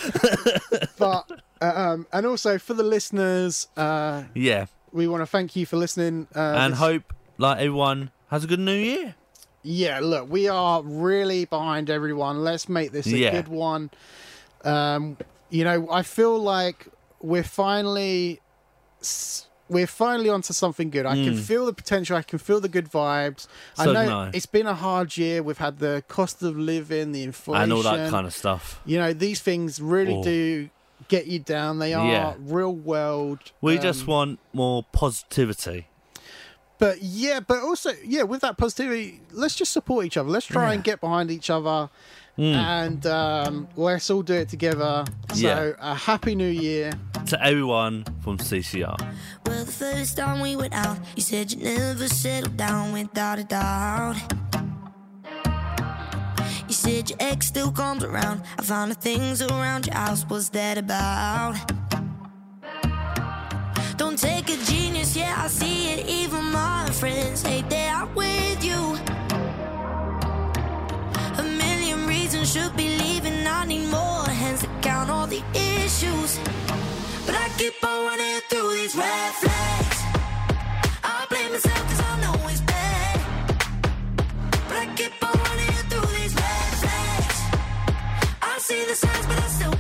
But... Um, and also for the listeners, uh, yeah, we want to thank you for listening, uh, and this... hope like everyone has a good new year. Yeah, look, we are really behind everyone. Let's make this a yeah. good one. Um, you know, I feel like we're finally we're finally onto something good. I mm. can feel the potential. I can feel the good vibes. So I know nice. It's been a hard year. We've had the cost of living, the inflation, and all that kind of stuff. You know, these things really oh. do. Get you down. They are yeah. real world. We um, just want more positivity. But yeah, but also yeah, with that positivity, let's just support each other. Let's try yeah. and get behind each other, mm. and um, let's all do it together. So yeah. a happy new year to everyone from C C R. Well, the first time we went out, you said you never settled down without a doubt. You said your ex still comes around. I found the things around your house. What's that about? Don't take a genius, yeah, I see it. Even my friends hate that I'm with you. A million reasons should be leaving. I need more hands to count all the issues. But I keep on running through these red flags. I blame myself cause I know it's bad. But I keep on running through these red flags. See the signs, but I still